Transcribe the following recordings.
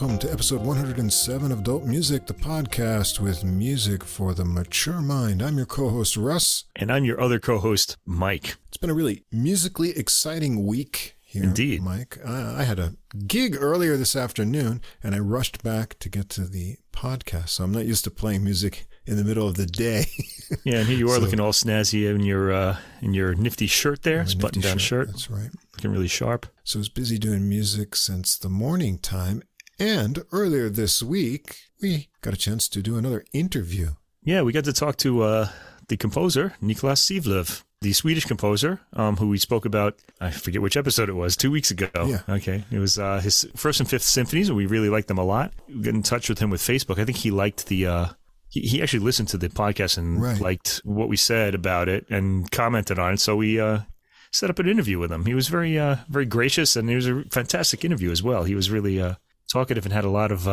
welcome to episode 107 of Dope Music, the podcast with music for the mature mind. I'm your co-host, Russ. And I'm your other co-host, Mike. It's been a really musically exciting week here, indeed, Mike. I had a gig earlier this afternoon, and I rushed back to get to the podcast, so I'm not used to playing music in the middle of the day. Yeah, and here you are looking all snazzy in your nifty shirt there. It's a button-down shirt. That's right. Looking really sharp. So I was busy doing music since the morning time. And earlier this week, we got a chance to do another interview. Yeah, we got to talk to the composer, Niklas Sivelöv, the Swedish composer, who we spoke about, I forget which episode it was, 2 weeks ago. Yeah. Okay. It was his first and fifth symphonies, and we really liked them a lot. We got in touch with him with Facebook. I think he liked the... He actually listened to the podcast and liked what we said about it and commented on it. So we set up an interview with him. He was very, very gracious, and it was a fantastic interview as well. He was really talkative and had a lot of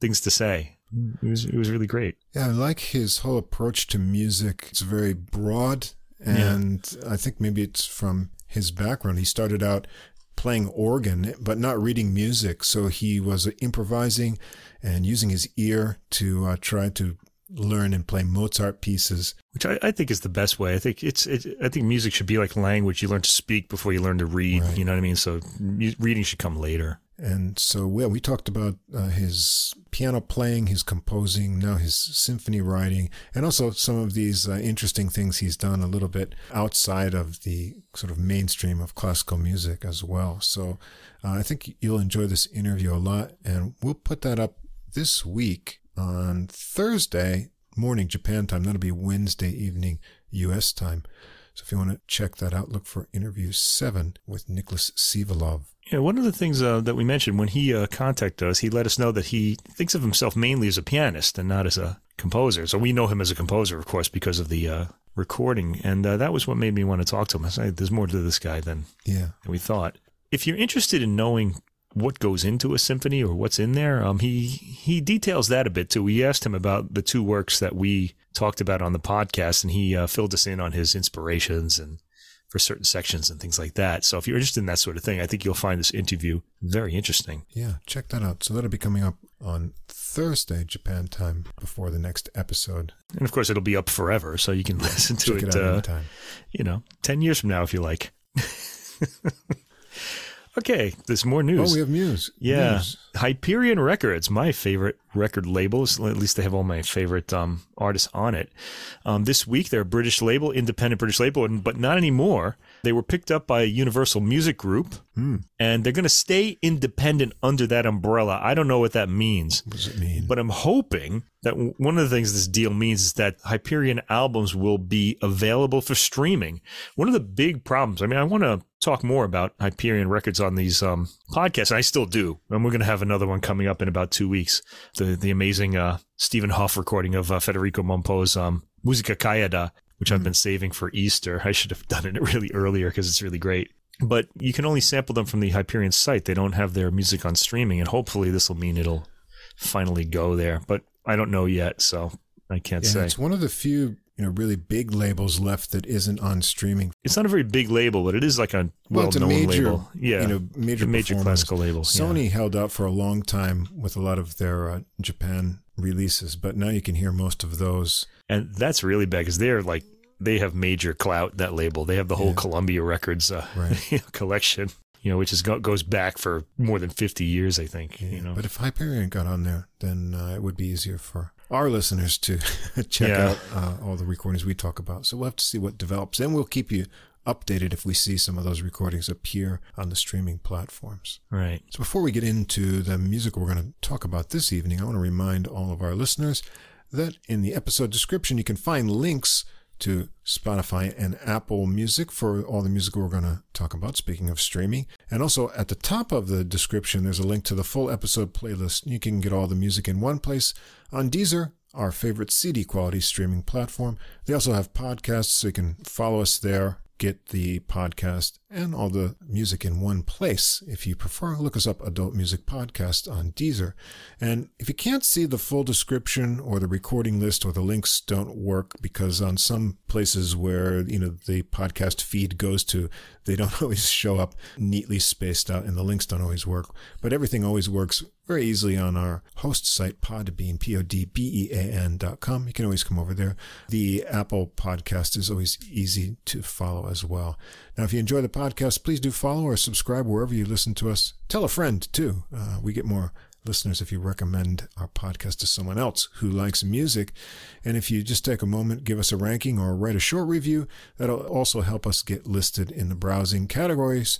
things to say. It was really great. Yeah, I like his whole approach to music. It's very broad, and I think maybe it's from his background. He started out playing organ, but not reading music. So he was improvising and using his ear to try to learn and play Mozart pieces, which I think is the best way. I think I think music should be like language. You learn to speak before you learn to read. Right. You know what I mean? So reading should come later. And so we talked about his piano playing, his composing, now his symphony writing, and also some of these interesting things he's done a little bit outside of the sort of mainstream of classical music as well. So I think you'll enjoy this interview a lot, and we'll put that up this week on Thursday morning, Japan time. That'll be Wednesday evening, U.S. time. So if you want to check that out, look for Interview 7 with Niklas Sivelöv. Yeah, one of the things that we mentioned when he contacted us, he let us know that he thinks of himself mainly as a pianist and not as a composer. So we know him as a composer, of course, because of the recording. And that was what made me want to talk to him. I said, there's more to this guy than we thought. If you're interested in knowing what goes into a symphony or what's in there, he details that a bit too. We asked him about the two works that we talked about on the podcast, and he filled us in on his inspirations and for certain sections and things like that. So if you're interested in that sort of thing, I think you'll find this interview very interesting. Yeah, check that out. So that'll be coming up on Thursday, Japan time, before the next episode. And of course, it'll be up forever, so you can listen to it anytime. 10 years from now if you like. Okay, there's more news. Oh, we have news. Yeah. News. Hyperion Records, my favorite record label. At least they have all my favorite artists on it. This week, they're a British label, independent British label, but not anymore. They were picked up by Universal Music Group, and they're going to stay independent under that umbrella. I don't know what that means. What does it mean? But I'm hoping that one of the things this deal means is that Hyperion albums will be available for streaming. One of the big problems, I mean, I want to talk more about Hyperion Records on these podcasts, and I still do. And we're going to have another one coming up in about 2 weeks. The amazing Stephen Hough recording of Federico Mompo's Musica Caeda, which I've been saving for Easter. I should have done it really earlier because it's really great. But you can only sample them from the Hyperion site. They don't have their music on streaming, and hopefully this will mean it'll finally go there. But I don't know yet, so I can't say. It's one of the few really big labels left that isn't on streaming. It's not a very big label, but it is like a well-known label. Yeah, major classical label. Sony held out for a long time with a lot of their Japan releases, but now you can hear most of those. And that's really bad because they're like, they have major clout, that label. They have the whole Columbia Records collection, which goes back for more than 50 years, I think. Yeah. But if Hyperion got on there, then it would be easier for our listeners to check out all the recordings we talk about. So we'll have to see what develops. And we'll keep you updated if we see some of those recordings appear on the streaming platforms. Right. So before we get into the music we're going to talk about this evening, I want to remind all of our listeners that in the episode description, you can find links to Spotify and Apple Music for all the music we're going to talk about, speaking of streaming. And also at the top of the description, there's a link to the full episode playlist. You can get all the music in one place on Deezer, our favorite CD quality streaming platform. They also have podcasts, so you can follow us there, get the podcast and all the music in one place. If you prefer, look us up, Adult Music Podcast, on Deezer. And if you can't see the full description or the recording list or the links don't work, because on some places where, you know, the podcast feed goes to, they don't always show up neatly spaced out and the links don't always work. But everything always works very easily on our host site, Podbean, podbean.com. You can always come over there. The Apple podcast is always easy to follow as well. Now, if you enjoy the podcast, please do follow or subscribe wherever you listen to us. Tell a friend, too. We get more listeners if you recommend our podcast to someone else who likes music. And if you just take a moment, give us a ranking or write a short review, that'll also help us get listed in the browsing categories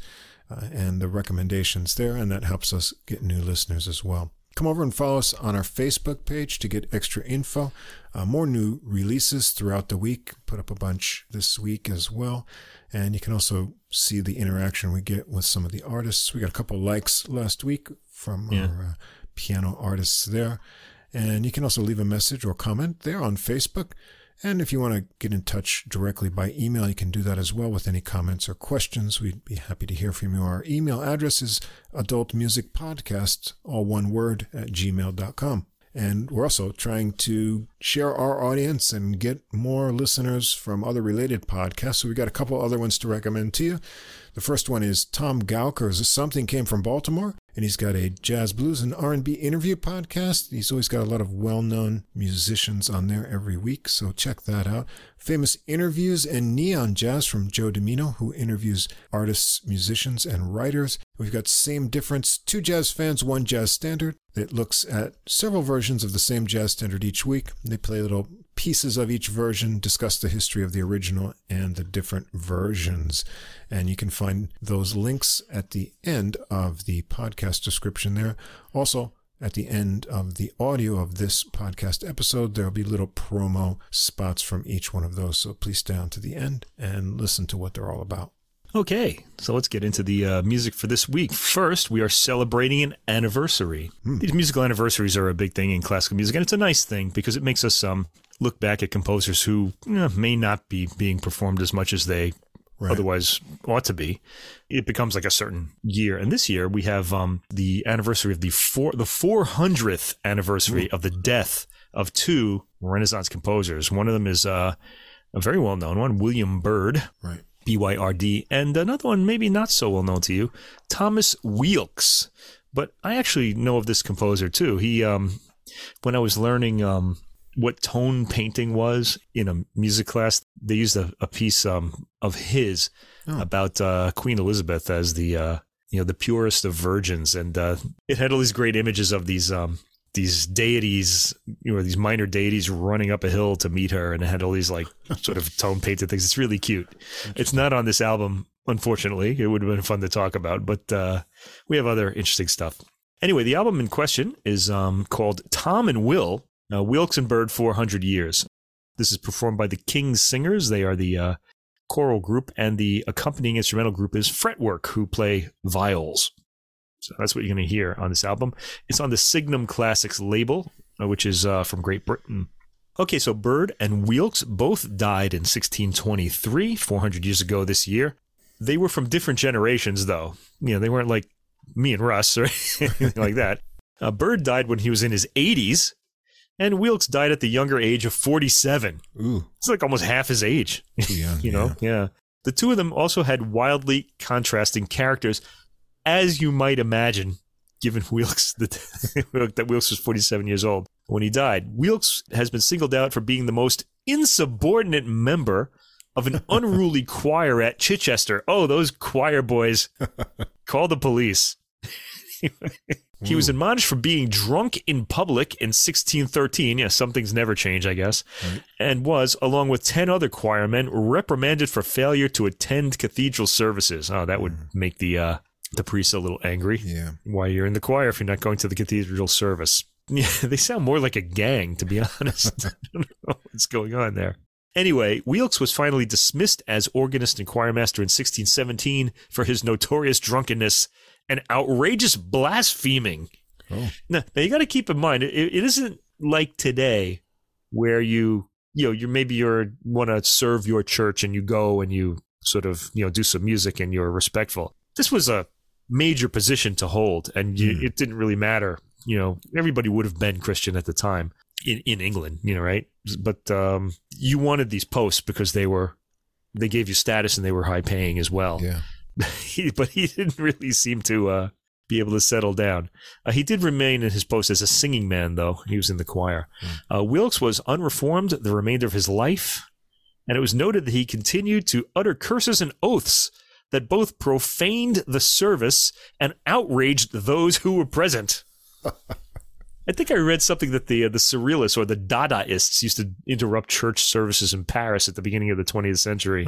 and the recommendations there, and that helps us get new listeners as well. Come over and follow us on our Facebook page to get extra info, more new releases throughout the week. Put up a bunch this week as well. And you can also see the interaction we get with some of the artists. We got a couple likes last week from our piano artists there. And you can also leave a message or comment there on Facebook. And if you want to get in touch directly by email, you can do that as well with any comments or questions. We'd be happy to hear from you. Our email address is adultmusicpodcast, all one word, at gmail.com. And we're also trying to share our audience and get more listeners from other related podcasts. So we've got a couple other ones to recommend to you. The first one is Tom Gauker's Something Came from Baltimore, and he's got a jazz, blues, and R&B interview podcast. He's always got a lot of well-known musicians on there every week, so check that out. Famous Interviews and Neon Jazz from Joe Dimino, who interviews artists, musicians, and writers. We've got Same Difference, Two Jazz Fans, One Jazz Standard, that looks at several versions of the same jazz standard each week. They play little pieces of each version, discuss the history of the original and the different versions. And you can find those links at the end of the podcast description there. Also, at the end of the audio of this podcast episode, there'll be little promo spots from each one of those. So please stay on to the end and listen to what they're all about. Okay, so let's get into the music for this week. First, we are celebrating an anniversary. These musical anniversaries are a big thing in classical music, and it's a nice thing because it makes us look back at composers who may not be being performed as much as they otherwise ought to be. It becomes like a certain year. And this year, we have the anniversary of the 400th anniversary of the death of two Renaissance composers. One of them is a very well-known one, William Byrd. Right. BYRD, and another one maybe not so well known to you, Thomas Weelkes. But I actually know of this composer too. He, when I was learning what tone painting was in a music class, they used a piece of his about Queen Elizabeth as the the purest of virgins, and it had all these great images of these deities, these minor deities running up a hill to meet her, and it had all these like sort of tone painted things. It's really cute. It's not on this album, unfortunately. It would have been fun to talk about, but we have other interesting stuff. Anyway, the album in question is called Tom and Will, Weelkes and Byrd 400 Years. This is performed by the King's Singers. They are the choral group, and the accompanying instrumental group is Fretwork, who play viols. So that's what you're going to hear on this album. It's on the Signum Classics label, which is from Great Britain. Okay, so Byrd and Weelkes both died in 1623, 400 years ago this year. They were from different generations, though. They weren't like me and Russ or anything like that. Byrd died when he was in his 80s, and Weelkes died at the younger age of 47. Ooh. It's like almost half his age. Yeah, yeah. The two of them also had wildly contrasting characters, as you might imagine, given Weelkes that Weelkes was 47 years old when he died. Weelkes has been singled out for being the most insubordinate member of an unruly choir at Chichester. Oh, those choir boys. Call the police. He was admonished for being drunk in public in 1613. Yeah, some things never change, I guess. Right. And was, along with 10 other choirmen, reprimanded for failure to attend cathedral services. Oh, that would make the priest a little angry. Yeah. Why you're in the choir if you're not going to the cathedral service? Yeah, they sound more like a gang, to be honest. I don't know what's going on there. Anyway, Weelkes was finally dismissed as organist and choirmaster in 1617 for his notorious drunkenness and outrageous blaspheming. Oh. Now you got to keep in mind, it isn't like today where you want to serve your church and you go and you sort of, you know, do some music and you were respectful. This was a major position to hold, and it didn't really matter. You know, everybody would have been Christian at the time in England, you know, right? But you wanted these posts because they gave you status and they were high paying as well. Yeah. But he didn't really seem to be able to settle down. He did remain in his post as a singing man, though. He was in the choir. Weelkes was unreformed the remainder of his life, and it was noted that he continued to utter curses and oaths that both profaned the service and outraged those who were present. I think I read something that the Surrealists or the Dadaists used to interrupt church services in Paris at the beginning of the 20th century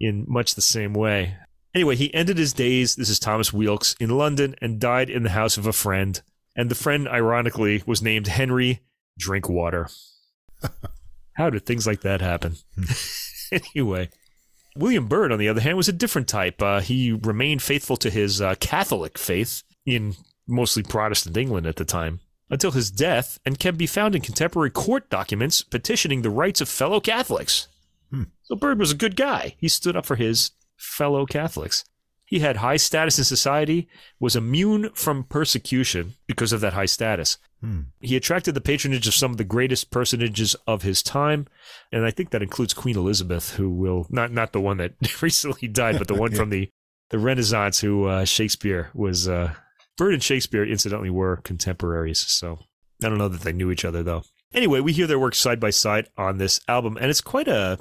in much the same way. Anyway, he ended his days, this is Thomas Weelkes, in London and died in the house of a friend. And the friend, ironically, was named Henry Drinkwater. How did things like that happen? Anyway, William Byrd, on the other hand, was a different type. He remained faithful to his Catholic faith in mostly Protestant England at the time until his death, and can be found in contemporary court documents petitioning the rights of fellow Catholics. So Byrd was a good guy. He stood up for his fellow Catholics. He had high status in society, was immune from persecution because of that high status. He attracted the patronage of some of the greatest personages of his time, and I think that includes Queen Elizabeth, who will not the one that recently died, but the one from the Renaissance, who Shakespeare was. Byrd and Shakespeare, incidentally, were contemporaries, so I don't know that they knew each other, though. Anyway, we hear their work side by side on this album, and it's quite a...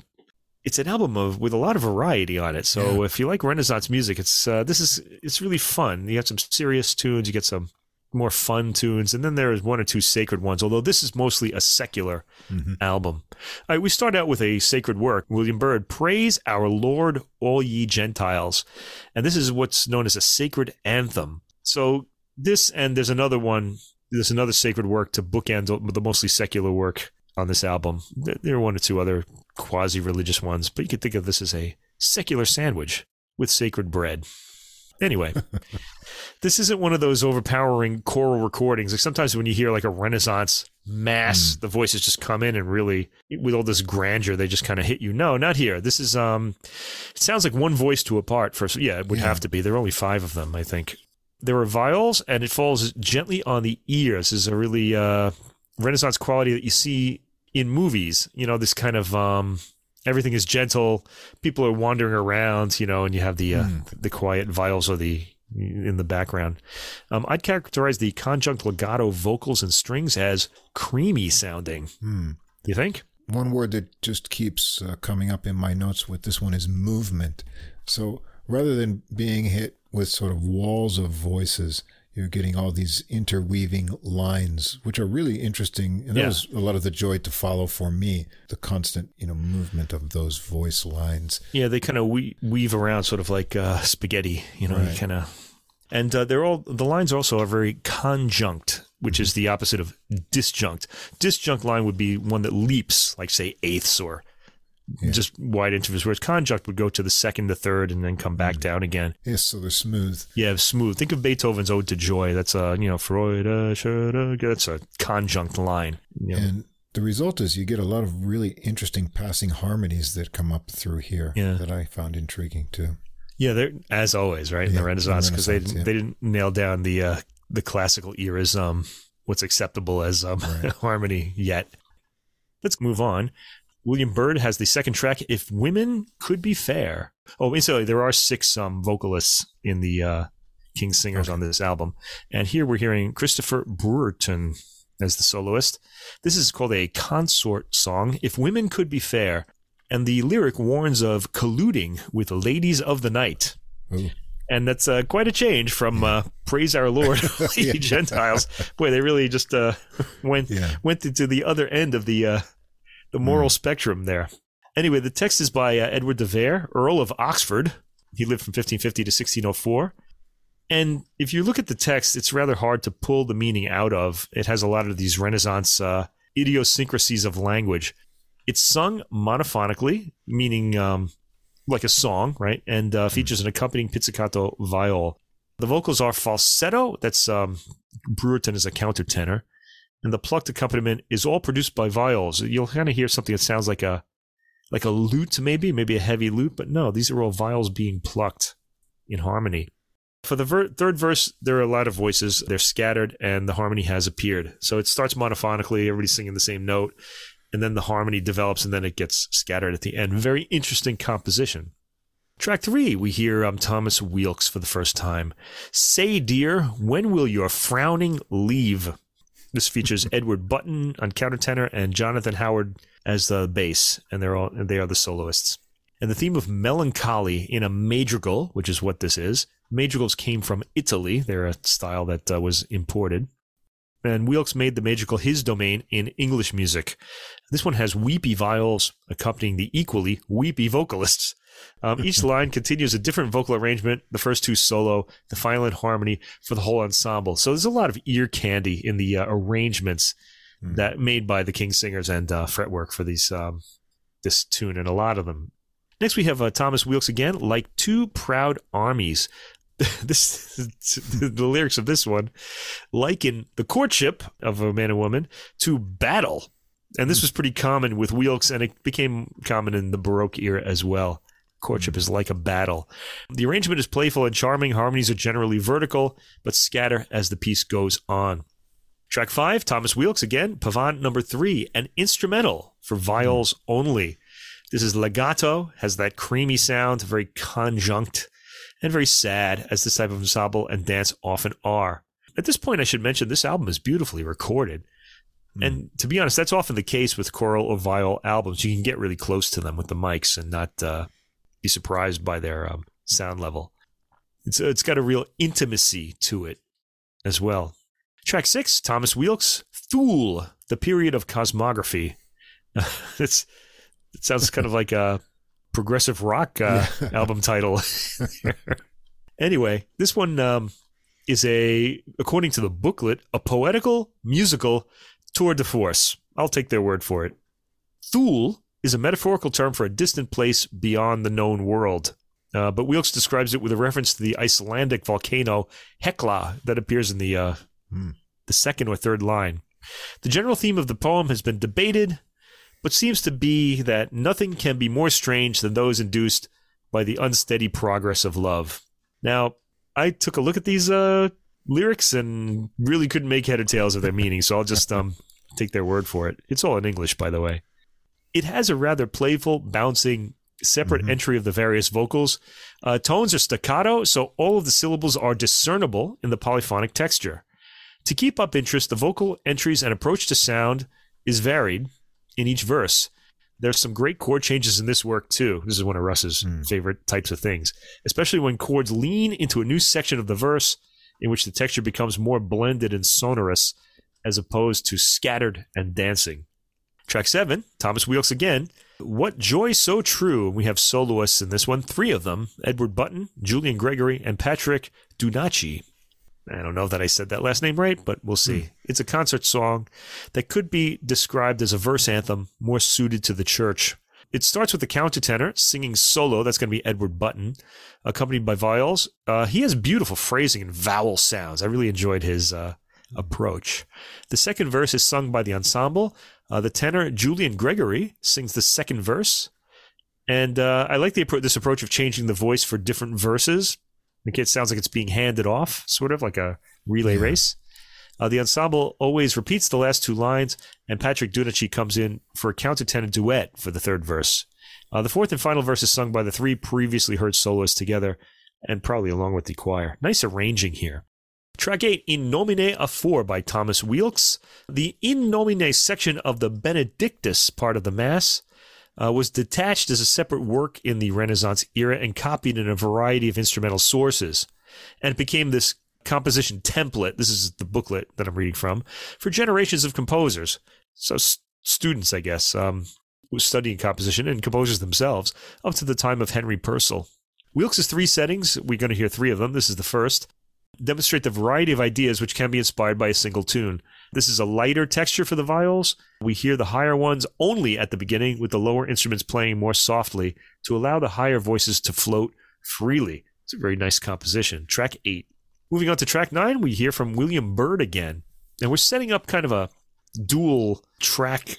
It's an album with a lot of variety on it. So if you like Renaissance music, it's really fun. You have some serious tunes, you get some more fun tunes, and then there is one or two sacred ones, although this is mostly a secular album. All right, we start out with a sacred work, William Byrd, Praise Our Lord, All Ye Gentiles. And this is what's known as a sacred anthem. So this, and there's another sacred work to bookend the mostly secular work on this album. There are one or two other quasi-religious ones, but you could think of this as a secular sandwich with sacred bread. Anyway, this isn't one of those overpowering choral recordings. Like sometimes when you hear like a Renaissance mass, the voices just come in and really, with all this grandeur, they just kind of hit you. No, not here. This is, it sounds like one voice to a part. It would have to be. There are only five of them, I think. There are viols, and it falls gently on the ears. This is a really Renaissance quality that you see in movies, you know, this kind of everything is gentle. People are wandering around, you know, and you have the quiet viols or in the background. I'd characterize the conjunct legato vocals and strings as creamy sounding. You think? One word that just keeps coming up in my notes with this one is movement. So rather than being hit with sort of walls of voices, you're getting all these interweaving lines, which are really interesting. And that was a lot of the joy to follow for me, the constant, you know, movement of those voice lines. Yeah, they kind of weave around sort of like spaghetti, you know, you kind of... And the lines also are very conjunct, which is the opposite of disjunct. Disjunct line would be one that leaps, like, say, eighths or just wide intervals, whereas conjunct would go to the second, the third, and then come back down again. Yes, so they're smooth. Yeah, smooth. Think of Beethoven's Ode to Joy. That's Freude, Schöne, that's a conjunct line. You know. And the result is you get a lot of really interesting passing harmonies that come up through here that I found intriguing too. Yeah, they're as always right in the Renaissance, because they didn't nail down the classical era's what's acceptable as harmony yet. Let's move on. William Byrd has the second track, If Women Could Be Fair. Oh, incidentally, there are six vocalists in the King's Singers on this album. And here we're hearing Christopher Brewerton as the soloist. This is called a consort song, If Women Could Be Fair. And the lyric warns of colluding with ladies of the night. Ooh. And that's quite a change from Praise Our Lord, Gentiles. Boy, they really just went into the other end of the moral spectrum there. Anyway, the text is by Edward de Vere, Earl of Oxford. He lived from 1550 to 1604. And if you look at the text, it's rather hard to pull the meaning out of. It has a lot of these Renaissance idiosyncrasies of language. It's sung monophonically, meaning like a song, right? And features an accompanying pizzicato viol. The vocals are falsetto. That's Brewerton is a countertenor. And the plucked accompaniment is all produced by viols. You'll kind of hear something that sounds like a like a lute, maybe a heavy lute, but no, these are all viols being plucked in harmony. For the third verse, there are a lot of voices. They're scattered, and the harmony has appeared. So it starts monophonically, everybody's singing the same note, and then the harmony develops, and then it gets scattered at the end. Very interesting composition. Track 3, we hear Thomas Weelkes for the first time. Say, dear, when will your frowning leave? This features Edward Button on countertenor and Jonathan Howard as the bass, and they are the soloists. And the theme of melancholy in a madrigal, which is what this is. Madrigals came from Italy. They're a style that was imported. And Weelkes made the madrigal his domain in English music. This one has weepy viols accompanying the equally weepy vocalists. Each line continues a different vocal arrangement, the first two solo, the final in harmony for the whole ensemble. So there's a lot of ear candy in the arrangements that made by the King's Singers and Fretwork for these this tune, and a lot of them. Next, we have Thomas Weelkes again, like two proud armies. The lyrics of this one liken the courtship of a man and woman to battle. And this was pretty common with Weelkes, and it became common in the Baroque era as well. Courtship is like a battle. The arrangement is playful and charming. Harmonies are generally vertical, but scatter as the piece goes on. Track 5, Thomas Weelkes again, Pavane number 3, an instrumental for viols only. This is legato, has that creamy sound, very conjunct and very sad, as this type of ensemble and dance often are. At this point, I should mention this album is beautifully recorded. And to be honest, that's often the case with choral or viol albums. You can get really close to them with the mics and not be surprised by their sound level. It's got a real intimacy to it as well. Track 6, Thomas Weelkes, Thule, the period of cosmography. It sounds kind of like a progressive rock album title. Anyway, this one is according to the booklet, a poetical musical tour de force. I'll take their word for it. Thule is a metaphorical term for a distant place beyond the known world. But Weelkes describes it with a reference to the Icelandic volcano Hekla that appears in the second or third line. The general theme of the poem has been debated, but seems to be that nothing can be more strange than those induced by the unsteady progress of love. Now, I took a look at these lyrics and really couldn't make head or tails of their meaning, so I'll just take their word for it. It's all in English, by the way. It has a rather playful, bouncing, separate entry of the various vocals. Tones are staccato, so all of the syllables are discernible in the polyphonic texture. To keep up interest, the vocal entries and approach to sound is varied in each verse. There's some great chord changes in this work, too. This is one of Russ's favorite types of things, especially when chords lean into a new section of the verse in which the texture becomes more blended and sonorous as opposed to scattered and dancing. Track 7, Thomas Weelkes again, What Joy So True. We have soloists in this one, 3 of them, Edward Button, Julian Gregory, and Patrick Dunachie. I don't know that I said that last name right, but we'll see. It's a concert song that could be described as a verse anthem more suited to the church. It starts with the countertenor singing solo. That's going to be Edward Button, accompanied by viols. He has beautiful phrasing and vowel sounds. I really enjoyed his approach. The second verse is sung by the ensemble. The tenor Julian Gregory sings the second verse. And I like this approach of changing the voice for different verses. It sounds like it's being handed off, sort of like a relay race. The ensemble always repeats the last 2 lines, and Patrick Dunachie comes in for a countertenor duet for the third verse. The fourth and final verse is sung by the 3 previously heard soloists together, and probably along with the choir. Nice arranging here. Track 8, In Nomine Afor by Thomas Weelkes. The In Nomine section of the Benedictus part of the Mass was detached as a separate work in the Renaissance era and copied in a variety of instrumental sources. And it became this composition template, this is the booklet that I'm reading from, for generations of composers. So students, I guess, studying composition, and composers themselves, up to the time of Henry Purcell. Weelkes' 3 settings, we're going to hear 3 of them, this is the first, demonstrate the variety of ideas which can be inspired by a single tune. This is a lighter texture for the viols. We hear the higher ones only at the beginning, with the lower instruments playing more softly to allow the higher voices to float freely. It's a very nice composition. Track 8. Moving on to track 9, we hear from William Byrd again. And we're setting up kind of a dual track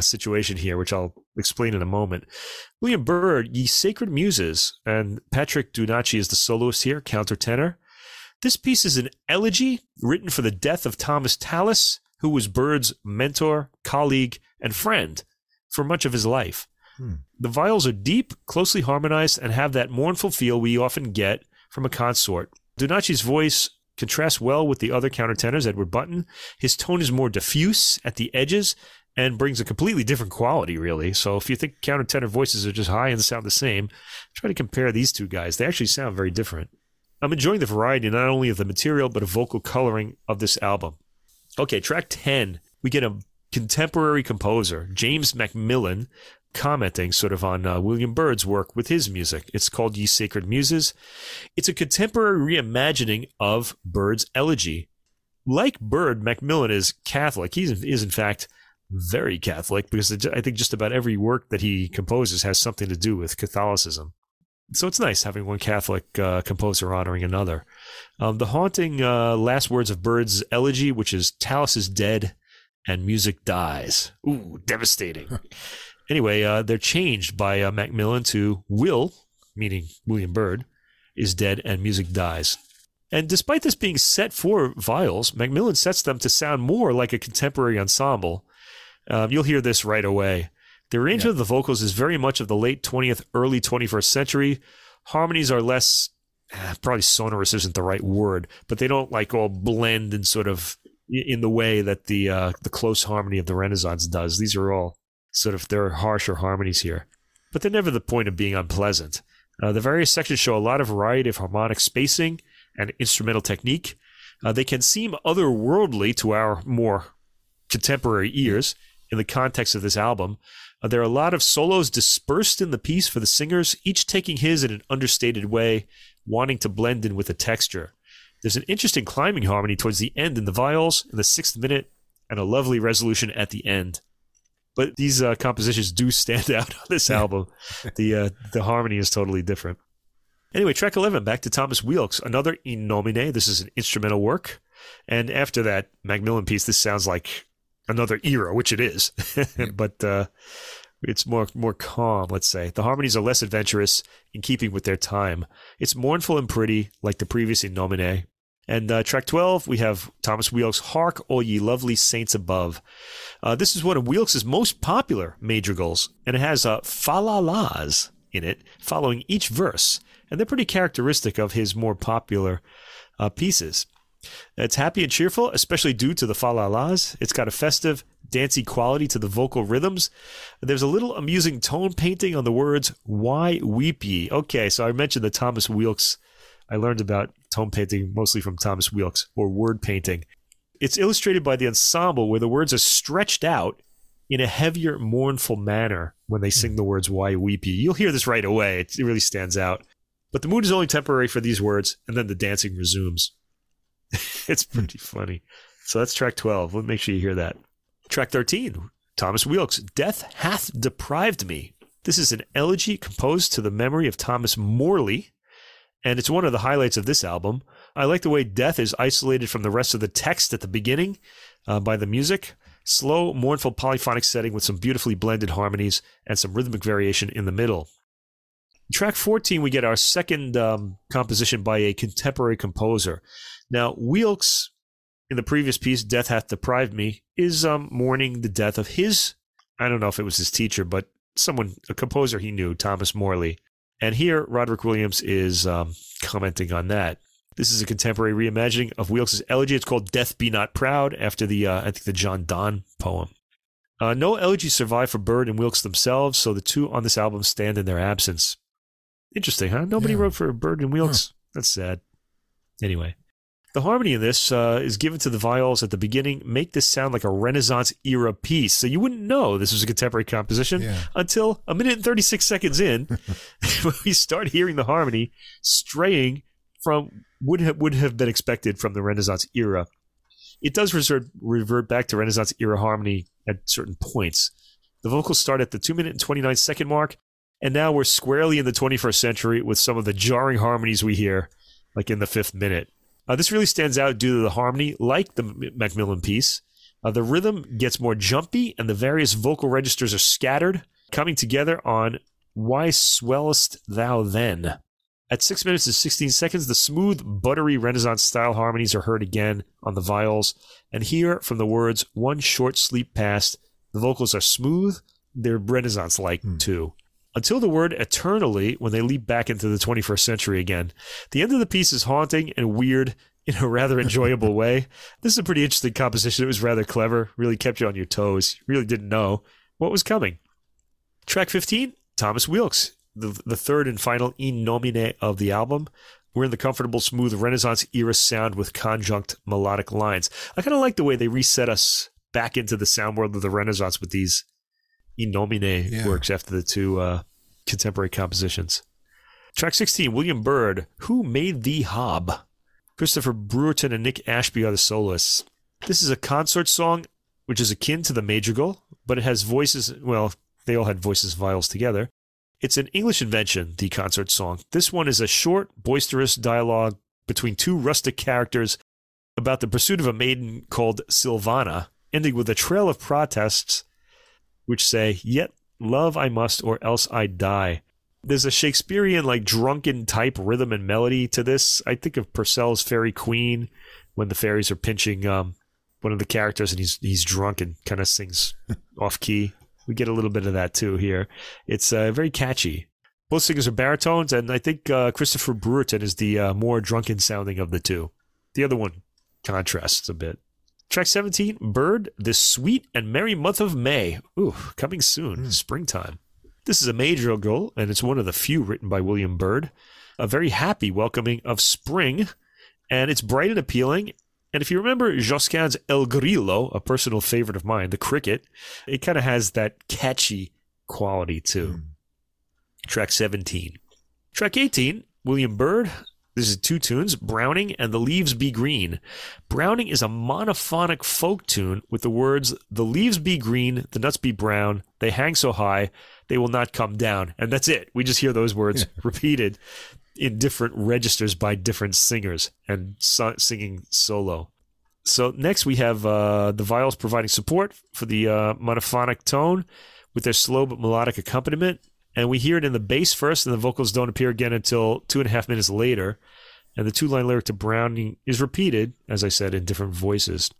situation here, which I'll explain in a moment. William Byrd, Ye Sacred Muses, and Patrick Dunachie is the soloist here, countertenor. This piece is an elegy written for the death of Thomas Tallis, who was Byrd's mentor, colleague, and friend for much of his life. The viols are deep, closely harmonized, and have that mournful feel we often get from a consort. Dunachie's voice contrasts well with the other countertenors, Edward Button. His tone is more diffuse at the edges and brings a completely different quality, really. So if you think countertenor voices are just high and sound the same, try to compare these two guys. They actually sound very different. I'm enjoying the variety not only of the material, but of vocal coloring of this album. Okay, track 10, we get a contemporary composer, James MacMillan, commenting sort of on William Byrd's work with his music. It's called Ye Sacred Muses. It's a contemporary reimagining of Byrd's elegy. Like Byrd, MacMillan is Catholic. He is, in fact, very Catholic, because I think just about every work that he composes has something to do with Catholicism. So it's nice having one Catholic composer honoring another. The haunting last words of Byrd's elegy, which is Tallis is dead and music dies. Ooh, devastating. Anyway, they're changed by MacMillan to Will, meaning William Byrd, is dead and music dies. And despite this being set for viols, MacMillan sets them to sound more like a contemporary ensemble. You'll hear this right away. The arrangement of the vocals is very much of the late 20th, early 21st century. Harmonies are less, probably sonorous isn't the right word, but they don't like all blend and sort of in the way that the close harmony of the Renaissance does. These are all sort of, they're harsher harmonies here, but they're never the point of being unpleasant. The various sections show a lot of variety of harmonic spacing and instrumental technique. They can seem otherworldly to our more contemporary ears in the context of this album. There are a lot of solos dispersed in the piece for the singers, each taking his in an understated way, wanting to blend in with the texture. There's an interesting climbing harmony towards the end in the viols in the 6th minute, and a lovely resolution at the end. But these compositions do stand out on this album. The harmony is totally different. Anyway, track 11, back to Thomas Weelkes, another in nomine. This is an instrumental work. And after that MacMillan piece, this sounds like another era, which it is. But it's more calm, let's say. The harmonies are less adventurous, in keeping with their time. It's mournful and pretty, like the previous in nomine. And track 12, we have Thomas Weelkes, Hark, O Ye Lovely Saints Above. This is one of Weelkes' most popular madrigals, and it has fa-la-las in it, following each verse. And they're pretty characteristic of his more popular pieces. It's happy and cheerful, especially due to the fa-la-las. It's got a festive, dancey quality to the vocal rhythms. There's a little amusing tone painting on the words, Why Weep Ye? Okay, so I mentioned the Thomas Weelkes. I learned about tone painting mostly from Thomas Weelkes, or word painting. It's illustrated by the ensemble, where the words are stretched out in a heavier, mournful manner when they sing the words, Why Weep Ye? You'll hear this right away. It really stands out. But the mood is only temporary for these words, and then the dancing resumes. It's pretty funny. So that's track 12. We'll make sure you hear that. Track 13, Thomas Weelkes, Death Hath Deprived Me. This is an elegy composed to the memory of Thomas Morley, and it's one of the highlights of this album. I like the way death is isolated from the rest of the text at the beginning by the music. Slow, mournful polyphonic setting with some beautifully blended harmonies and some rhythmic variation in the middle. Track 14, we get our second composition by a contemporary composer. Now, Weelkes, in the previous piece, Death Hath Deprived Me, is mourning the death of his, I don't know if it was his teacher, but someone, a composer he knew, Thomas Morley. And here, Roderick Williams is commenting on that. This is a contemporary reimagining of Weelkes' elegy. It's called Death Be Not Proud, after the John Donne poem. No elegies survive for Byrd and Weelkes themselves, so the two on this album stand in their absence. Interesting, huh? Nobody wrote for Byrd and Weelkes. That's sad. Anyway, the harmony in this is given to the viols at the beginning, make this sound like a Renaissance-era piece. So you wouldn't know this was a contemporary composition until a minute and 36 seconds in, when we start hearing the harmony straying from would have been expected from the Renaissance era. It does revert back to Renaissance-era harmony at certain points. The vocals start at the 2 minute and 29 second mark, and now we're squarely in the 21st century with some of the jarring harmonies we hear, like in the 5th minute. This really stands out due to the harmony, like the MacMillan piece. The rhythm gets more jumpy, and the various vocal registers are scattered. coming together on Why Swellest Thou Then? At 6 minutes and 16 seconds, the smooth, buttery Renaissance-style harmonies are heard again on the viols, and here, from the words, One Short Sleep Past, the vocals are smooth, they're Renaissance-like, too. Until the word eternally, when they leap back into the 21st century again. The end of the piece is haunting and weird in a rather enjoyable way. This is a pretty interesting composition. It was rather clever, really kept you on your toes. You really didn't know what was coming. Track 15, Thomas Weelkes. The third and final in nomine of the album. We're in the comfortable, smooth Renaissance era sound with conjunct melodic lines. I kind of like the way they reset us back into the sound world of the Renaissance with these in nomine works after the two contemporary compositions. Track 16, William Byrd, Who Made Thee Hob? Christopher Brewerton and Nick Ashby are the soloists. This is a consort song, which is akin to the madrigal, but it has voices, well, they all had voices, viols together. It's an English invention, the consort song. This one is a short, boisterous dialogue between two rustic characters about the pursuit of a maiden called Silvana, ending with a trail of protests which say, yet love I must or else I die. There's a Shakespearean, like, drunken type rhythm and melody to this. I think of Purcell's Fairy Queen when the fairies are pinching one of the characters and he's drunk and kind of sings off-key. We get a little bit of that, too, here. It's very catchy. Both singers are baritones, and I think Christopher Brewerton is the more drunken-sounding of the two. The other one contrasts a bit. Track 17, Bird, This Sweet and Merry Month of May. Ooh, coming soon, springtime. This is a madrigal, and it's one of the few written by William Byrd. A very happy welcoming of spring, and it's bright and appealing. And if you remember Josquin's El Grillo, a personal favorite of mine, the cricket, it kind of has that catchy quality too. Track 17. Track 18, William Byrd. This is two tunes, Browning and The Leaves Be Green. Browning is a monophonic folk tune with the words, the leaves be green, the nuts be brown, they hang so high, they will not come down. And that's it. We just hear those words repeated in different registers by different singers and singing solo. So next we have the viols providing support for the monophonic tone with their slow but melodic accompaniment. And we hear it in the bass first, and the vocals don't appear again until 2.5 minutes later. And the two-line lyric to Browning is repeated, as I said, in different voices.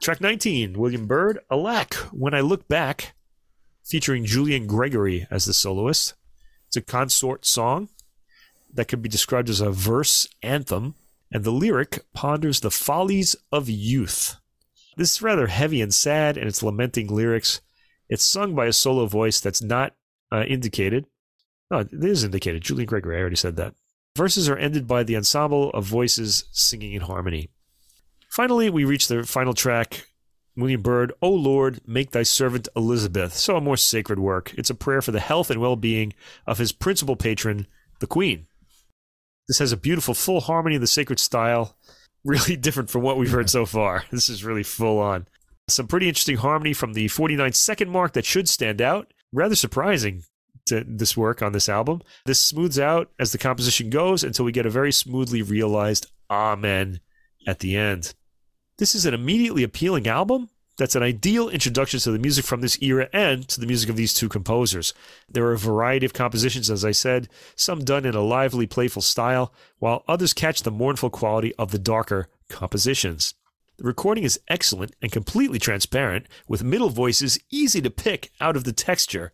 Track 19, William Byrd, Alack, When I Look Back, featuring Julian Gregory as the soloist. It's a consort song that could be described as a verse anthem, and the lyric ponders the follies of youth. This is rather heavy and sad, and it's lamenting lyrics. It's sung by a solo voice that's not indicated. No, it is indicated. Julian Gregory, I already said that. Verses are ended by the ensemble of voices singing in harmony. Finally, we reach the final track, William Byrd, O Lord, Make Thy Servant Elizabeth. So a more sacred work. It's a prayer for the health and well-being of his principal patron, the Queen. This has a beautiful full harmony of the sacred style, really different from what we've heard so far. This is really full on. Some pretty interesting harmony from the 49-second mark that should stand out. Rather surprising to this work on this album. This smooths out as the composition goes until we get a very smoothly realized amen at the end. This is an immediately appealing album that's an ideal introduction to the music from this era and to the music of these two composers. There are a variety of compositions, as I said, some done in a lively, playful style, while others catch the mournful quality of the darker compositions. The recording is excellent and completely transparent, with middle voices easy to pick out of the texture,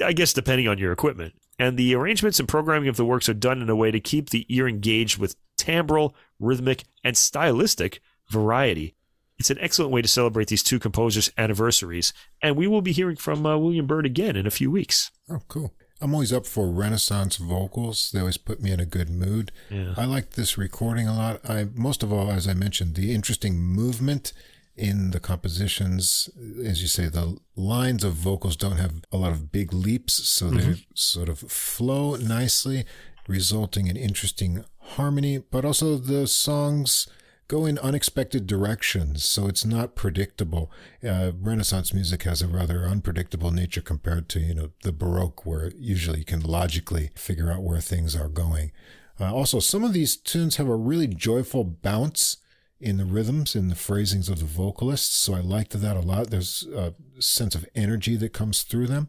I guess depending on your equipment. And the arrangements and programming of the works are done in a way to keep the ear engaged with timbral, rhythmic, and stylistic variety. It's an excellent way to celebrate these two composers' anniversaries, and we will be hearing from William Byrd again in a few weeks. Oh, cool. I'm always up for Renaissance vocals. They always put me in a good mood. Yeah. I like this recording a lot. Most of all, as I mentioned, the interesting movement in the compositions. As you say, the lines of vocals don't have a lot of big leaps, so they sort of flow nicely, resulting in interesting harmony, but also the songs go in unexpected directions, so it's not predictable. Renaissance music has a rather unpredictable nature compared to, the Baroque, where usually you can logically figure out where things are going. Also, some of these tunes have a really joyful bounce in the rhythms, in the phrasings of the vocalists, so I liked that a lot. There's a sense of energy that comes through them.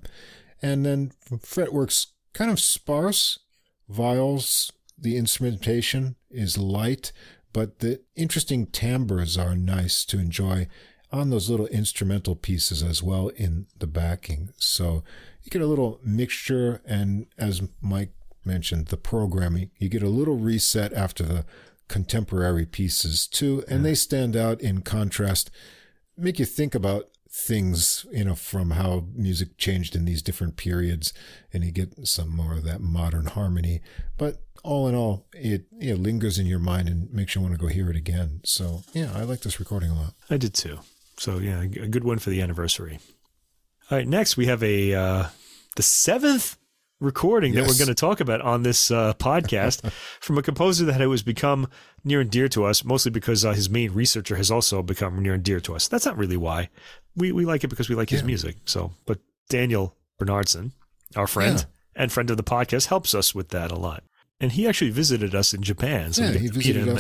And then Fretwork's kind of sparse. Viols, the instrumentation is light, but the interesting timbres are nice to enjoy on those little instrumental pieces as well in the backing. So you get a little mixture, and as Mike mentioned, the programming, you get a little reset after the contemporary pieces too, and they stand out in contrast, make you think about things, you know, from how music changed in these different periods, and you get some more of that modern harmony. But all in all, it lingers in your mind and makes you want to go hear it again. So yeah, I like this recording a lot. I did too. So yeah, a good one for the anniversary. All right, next we have the seventh recording that we're going to talk about on this podcast from a composer that has become near and dear to us, mostly because his main researcher has also become near and dear to us. That's not really why. We like it because we like his music. So, but Daniel Bernhardsson, our friend and friend of the podcast, helps us with that a lot. And he actually visited us in Japan. So we get to meet him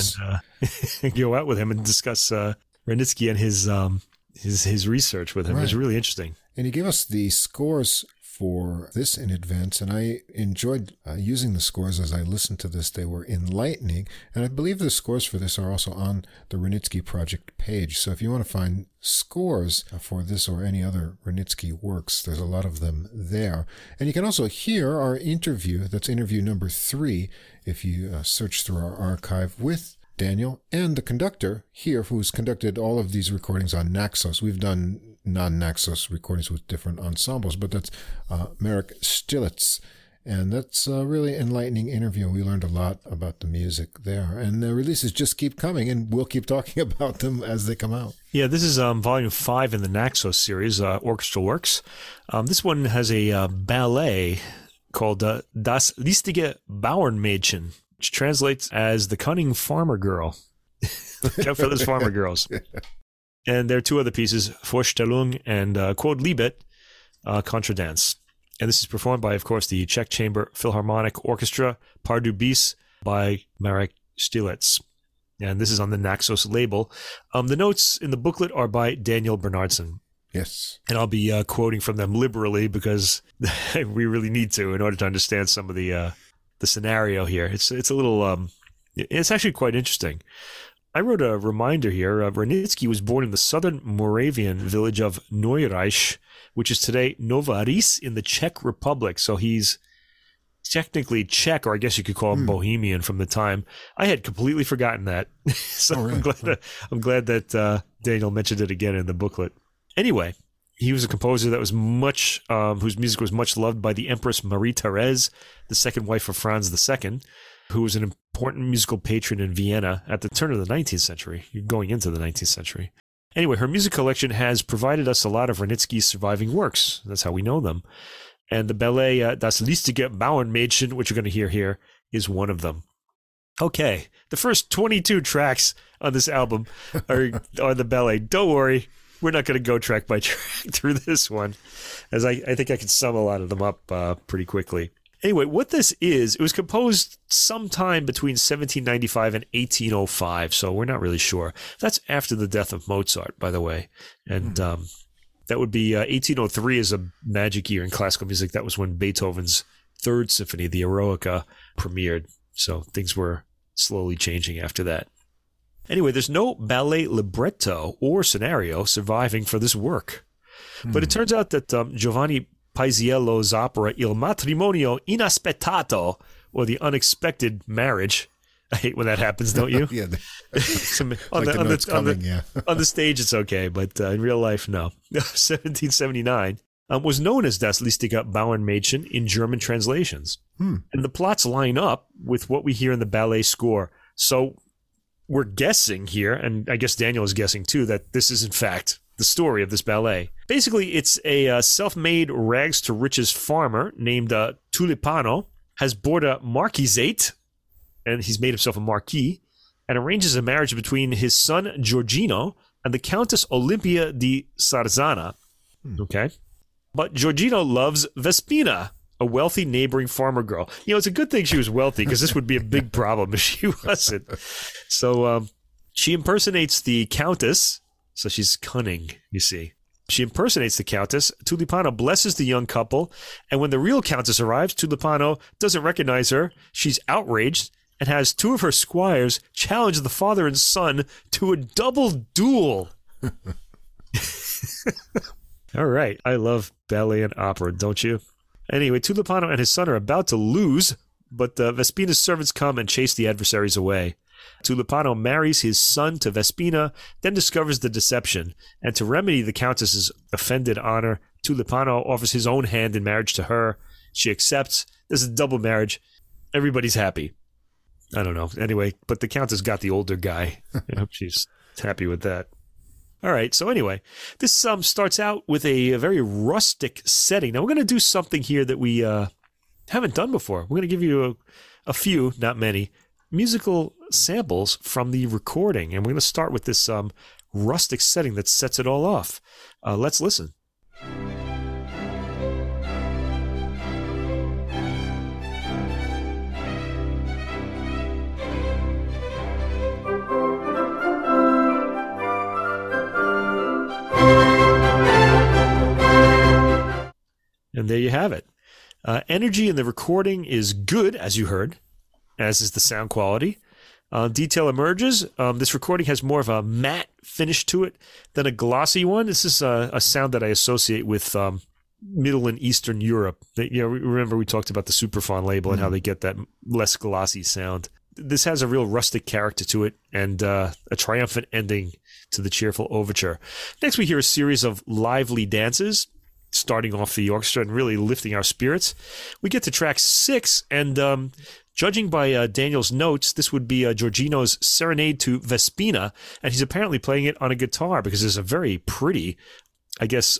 and go out with him and discuss Wranitzky and his research with him. Right. It was really interesting. And he gave us the scores for this in advance, and I enjoyed using the scores as I listened to this. They were enlightening, and I believe the scores for this are also on the Wranitzky Project page. So if you want to find scores for this or any other Wranitzky works, there's a lot of them there. And you can also hear our interview, that's interview number 3, if you search through our archive, with Daniel and the conductor here, who's conducted all of these recordings on Naxos. We've done non-Naxos recordings with different ensembles, but that's Marek Štilec. And that's a really enlightening interview. We learned a lot about the music there. And the releases just keep coming, and we'll keep talking about them as they come out. Yeah, this is Volume 5 in the Naxos series, Orchestral Works. This one has a ballet called Das Listige Bauernmädchen, which translates as The Cunning Farmer Girl. Look out for those farmer girls. And there are 2 other pieces, Vorstellung and Quod Libet, Contradance. And this is performed by, of course, the Czech Chamber Philharmonic Orchestra, Pardubis, by Marek Štilec. And this is on the Naxos label. The notes in the booklet are by Daniel Bernhardsson. Yes. And I'll be quoting from them liberally because we really need to in order to understand some of the scenario here. It's a little, it's actually quite interesting. I wrote a reminder here. Wranitzky was born in the southern Moravian village of Neureich, which is today Novarice in the Czech Republic. So he's technically Czech, or I guess you could call him Bohemian from the time. I had completely forgotten that. So right. I'm glad that Daniel mentioned it again in the booklet. Anyway, he was a composer that was much, whose music was much loved by the Empress Marie-Therese, the second wife of Franz II, who was an important musical patron in Vienna at the turn of the 19th century, going into the 19th century. Anyway, her music collection has provided us a lot of Wranitzky's surviving works. That's how we know them. And the ballet Das Listige Bauernmädchen, which you're going to hear here, is one of them. Okay, the first 22 tracks on this album are the ballet. Don't worry. We're not going to go track by track through this one, as I think I can sum a lot of them up pretty quickly. Anyway, what this is, it was composed sometime between 1795 and 1805, so we're not really sure. That's after the death of Mozart, by the way. And that would be 1803 is a magic year in classical music. That was when Beethoven's Third Symphony, the Eroica, premiered. So things were slowly changing after that. Anyway, there's no ballet libretto or scenario surviving for this work. But it turns out that Giovanni Paisiello's opera Il Matrimonio Inaspettato, or The Unexpected Marriage, I hate when that happens, don't you? Yeah. On the stage, it's okay, but in real life, no. 1779 was known as Das Listige Bauernmädchen in German translations. And the plots line up with what we hear in the ballet score. So we're guessing here, and I guess Daniel is guessing too, that this is in fact the story of this ballet. Basically, it's a self-made rags-to-riches farmer named Tulipano has bought a marquisate, and he's made himself a marquis, and arranges a marriage between his son Giorgino and the Countess Olimpia di Sarzana. Okay, but Giorgino loves Vespina, a wealthy neighboring farmer girl. You know, it's a good thing she was wealthy, because this would be a big problem if she wasn't. So she impersonates the countess. So she's cunning, you see. She impersonates the Countess. Tulipano blesses the young couple, and when the real Countess arrives, Tulipano doesn't recognize her. She's outraged and has two of her squires challenge the father and son to a double duel. All right. I love ballet and opera, don't you? Anyway, Tulipano and his son are about to lose, but Vespina's servants come and chase the adversaries away. Tulipano marries his son to Vespina, then discovers the deception. And to remedy the Countess's offended honor, Tulipano offers his own hand in marriage to her. She accepts. This is a double marriage. Everybody's happy. I don't know. Anyway, but the Countess got the older guy. I hope she's happy with that. All right, so anyway, this starts out with a very rustic setting. Now, we're going to do something here that we haven't done before. We're going to give you a few, not many, musical samples from the recording. And we're going to start with this rustic setting that sets it all off. Let's listen. And there you have it. Energy in the recording is good, as you heard, as is the sound quality. Detail emerges. This recording has more of a matte finish to it than a glossy one. This is a sound that I associate with Middle and Eastern Europe. Remember we talked about the Superfon label and how they get that less glossy sound. This has a real rustic character to it and a triumphant ending to the cheerful overture. Next, we hear a series of lively dances, starting off the orchestra and really lifting our spirits. We get to track 6, and judging by Daniel's notes, this would be Giorgino's Serenade to Vespina, and he's apparently playing it on a guitar because there's a very pretty, I guess,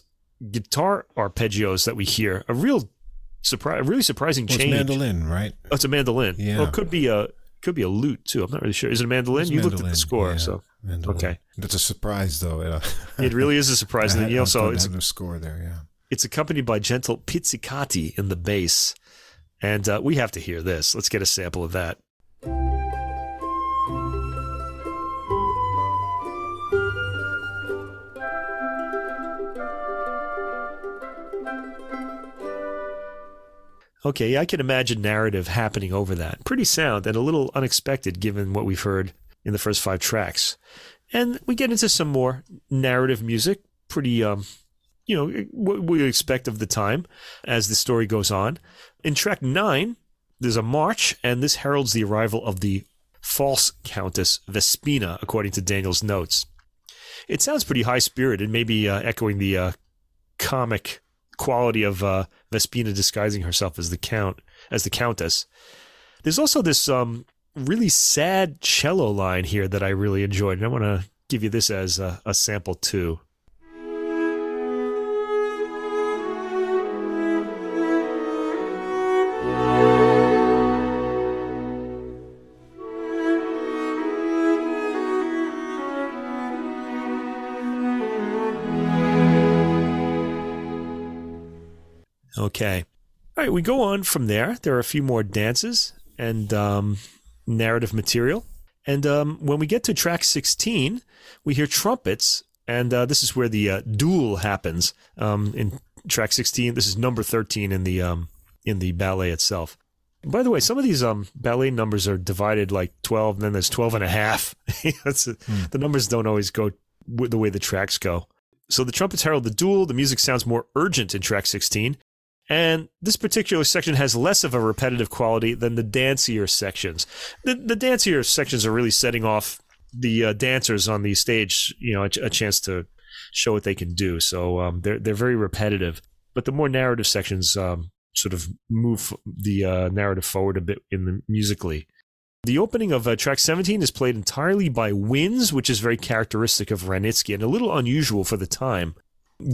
guitar arpeggios that we hear. A real surprise, really surprising change. It's mandolin, right? Oh, it's a mandolin. Yeah. Well, it could be a lute too. I'm not really sure. Is it a mandolin? You looked at the score, yeah. So. Mandolin. Okay. It's a surprise, though. It really is a surprise. And you also it's a score there, yeah. It's accompanied by gentle pizzicati in the bass. And we have to hear this. Let's get a sample of that. Okay, I can imagine narrative happening over that. Pretty sound and a little unexpected given what we've heard in the first 5 tracks. And we get into some more narrative music. Pretty... you know, what we expect of the time as the story goes on. In track 9, there's a march, and this heralds the arrival of the false Countess Vespina, according to Daniel's notes. It sounds pretty high-spirited, maybe echoing the comic quality of Vespina disguising herself as the Countess. There's also this really sad cello line here that I really enjoyed, and I want to give you this as a sample, too. Okay. All right, we go on from there. There are a few more dances and narrative material. And when we get to track 16, we hear trumpets, and this is where the duel happens in track 16. This is number 13 in the ballet itself. And by the way, some of these ballet numbers are divided like 12, and then there's 12 and a half. The numbers don't always go the way the tracks go. So the trumpets herald the duel. The music sounds more urgent in track 16. And this particular section has less of a repetitive quality than the dancier sections. The dancier sections are really setting off the dancers on the stage, a chance to show what they can do. So they're very repetitive. But the more narrative sections sort of move the narrative forward a bit musically. The opening of track 17 is played entirely by winds, which is very characteristic of Wranitzky and a little unusual for the time,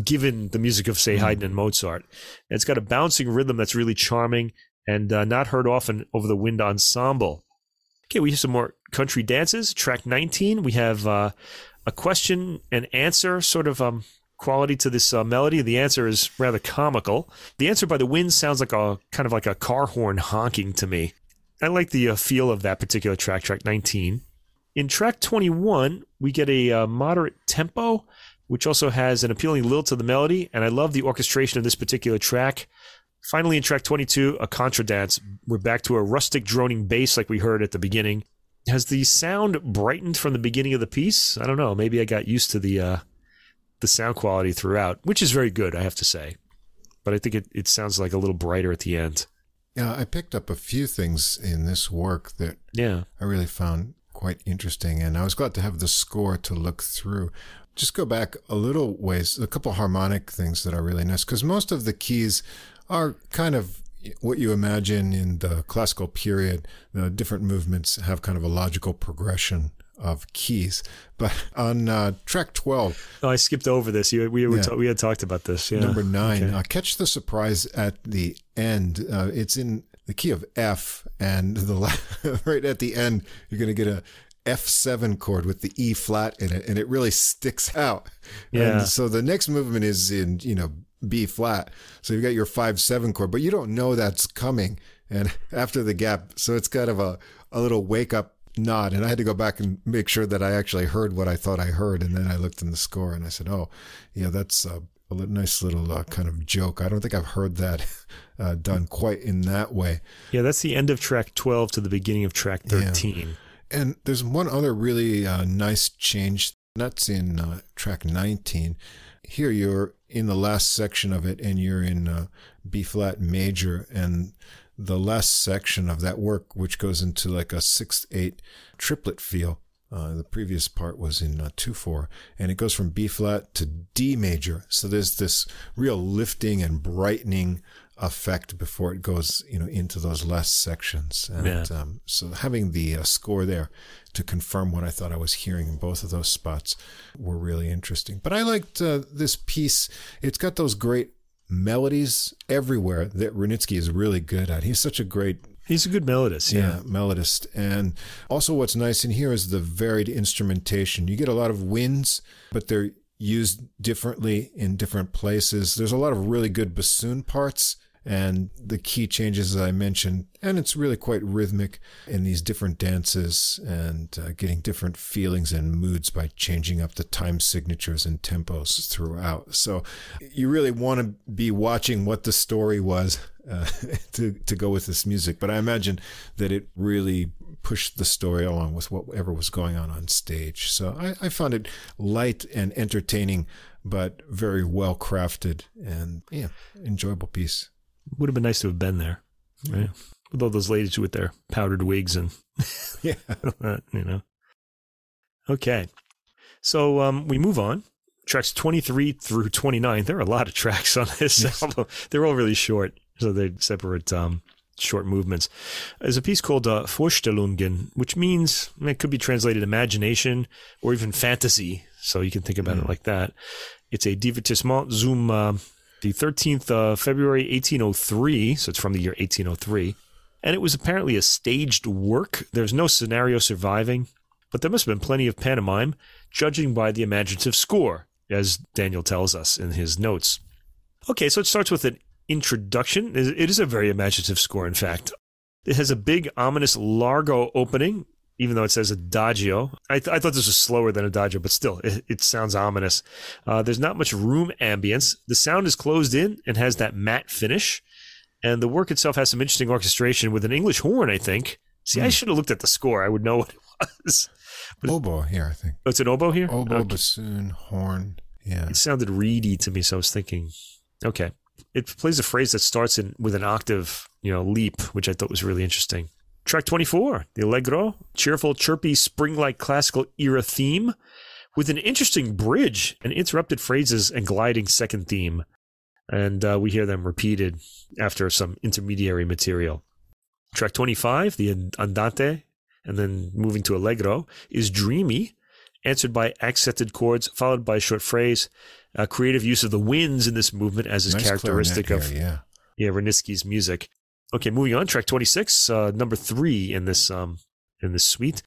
given the music of, say, Haydn and Mozart. It's got a bouncing rhythm that's really charming and not heard often over the wind ensemble. Okay, we have some more country dances. Track 19, we have a question and answer sort of quality to this melody. The answer is rather comical. The answer by the wind sounds like a kind of like a car horn honking to me. I like the feel of that particular track, track 19. In track 21, we get a moderate tempo which also has an appealing lilt to the melody, and I love the orchestration of this particular track. Finally, in track 22, a contra dance, we're back to a rustic droning bass like we heard at the beginning. Has the sound brightened from the beginning of the piece? I don't know. Maybe I got used to the sound quality throughout, which is very good, I have to say. But I think it sounds like a little brighter at the end. Yeah, I picked up a few things in this work that I really found quite interesting, and I was glad to have the score to look through. Just go back a little ways, a couple harmonic things that are really nice, because most of the keys are kind of what you imagine in the classical period. The different movements have kind of a logical progression of keys. But on track 12... Oh, I skipped over this. We had talked about this. Yeah. Number 9. Okay. Catch the surprise at the end. It's in the key of F, and right at the end, you're going to get a F7 chord with the E flat in it, and it really sticks out. Yeah. And so the next movement is in, B flat. So you've got your 5-7 chord, but you don't know that's coming. And after the gap, so it's kind of a little wake up nod. And I had to go back and make sure that I actually heard what I thought I heard. And then I looked in the score and I said, oh, yeah, that's a nice little kind of joke. I don't think I've heard that done quite in that way. Yeah, that's the end of track 12 to the beginning of track 13. Yeah. And there's one other really nice change. That's in track 19. Here you're in the last section of it, and you're in B flat major, and the last section of that work, which goes into like a 6/8 triplet feel. The previous part was in 2/4, and it goes from B flat to D major. So there's this real lifting and brightening effect before it goes, into those last sections. And so having the score there to confirm what I thought I was hearing in both of those spots were really interesting. But I liked this piece. It's got those great melodies everywhere that Wranitzky is really good at. He's such a great... He's a good melodist. Yeah, melodist. And also what's nice in here is the varied instrumentation. You get a lot of winds, but they're used differently in different places. There's a lot of really good bassoon parts, and the key changes, as I mentioned, and it's really quite rhythmic in these different dances and getting different feelings and moods by changing up the time signatures and tempos throughout. So you really want to be watching what the story was to go with this music. But I imagine that it really pushed the story along with whatever was going on stage. So I found it light and entertaining, but very well crafted and enjoyable piece. Would have been nice to have been there, right? With all those ladies with their powdered wigs and, Okay. So we move on. Tracks 23 through 29. There are a lot of tracks on this album. They're all really short, so they separate short movements. There's a piece called Vorstellungen, which means, it could be translated imagination or even fantasy. So you can think about it like that. It's a divertissement zum... the 13th of February, 1803, so it's from the year 1803, and it was apparently a staged work. There's no scenario surviving, but there must have been plenty of pantomime, judging by the imaginative score, as Daniel tells us in his notes. Okay, so it starts with an introduction. It is a very imaginative score, in fact. It has a big, ominous largo opening, even though it says adagio. I thought this was slower than adagio, but still, it sounds ominous. There's not much room ambience. The sound is closed in and has that matte finish. And the work itself has some interesting orchestration with an English horn, I think. See, I should have looked at the score. I would know what it was. But oboe here, I think. Oh, it's an oboe here? Oboe, okay. Bassoon, horn. Yeah. It sounded reedy to me, so I was thinking, okay. It plays a phrase that starts with an octave, leap, which I thought was really interesting. Track 24, the Allegro, cheerful, chirpy, spring-like classical era theme with an interesting bridge and interrupted phrases and gliding second theme. And we hear them repeated after some intermediary material. Track 25, the Andante, and then moving to Allegro, is dreamy, answered by accented chords, followed by a short phrase, a creative use of the winds in this movement as is nice characteristic of Wranitzky's music. Okay, moving on, track 26, number 3 in this suite.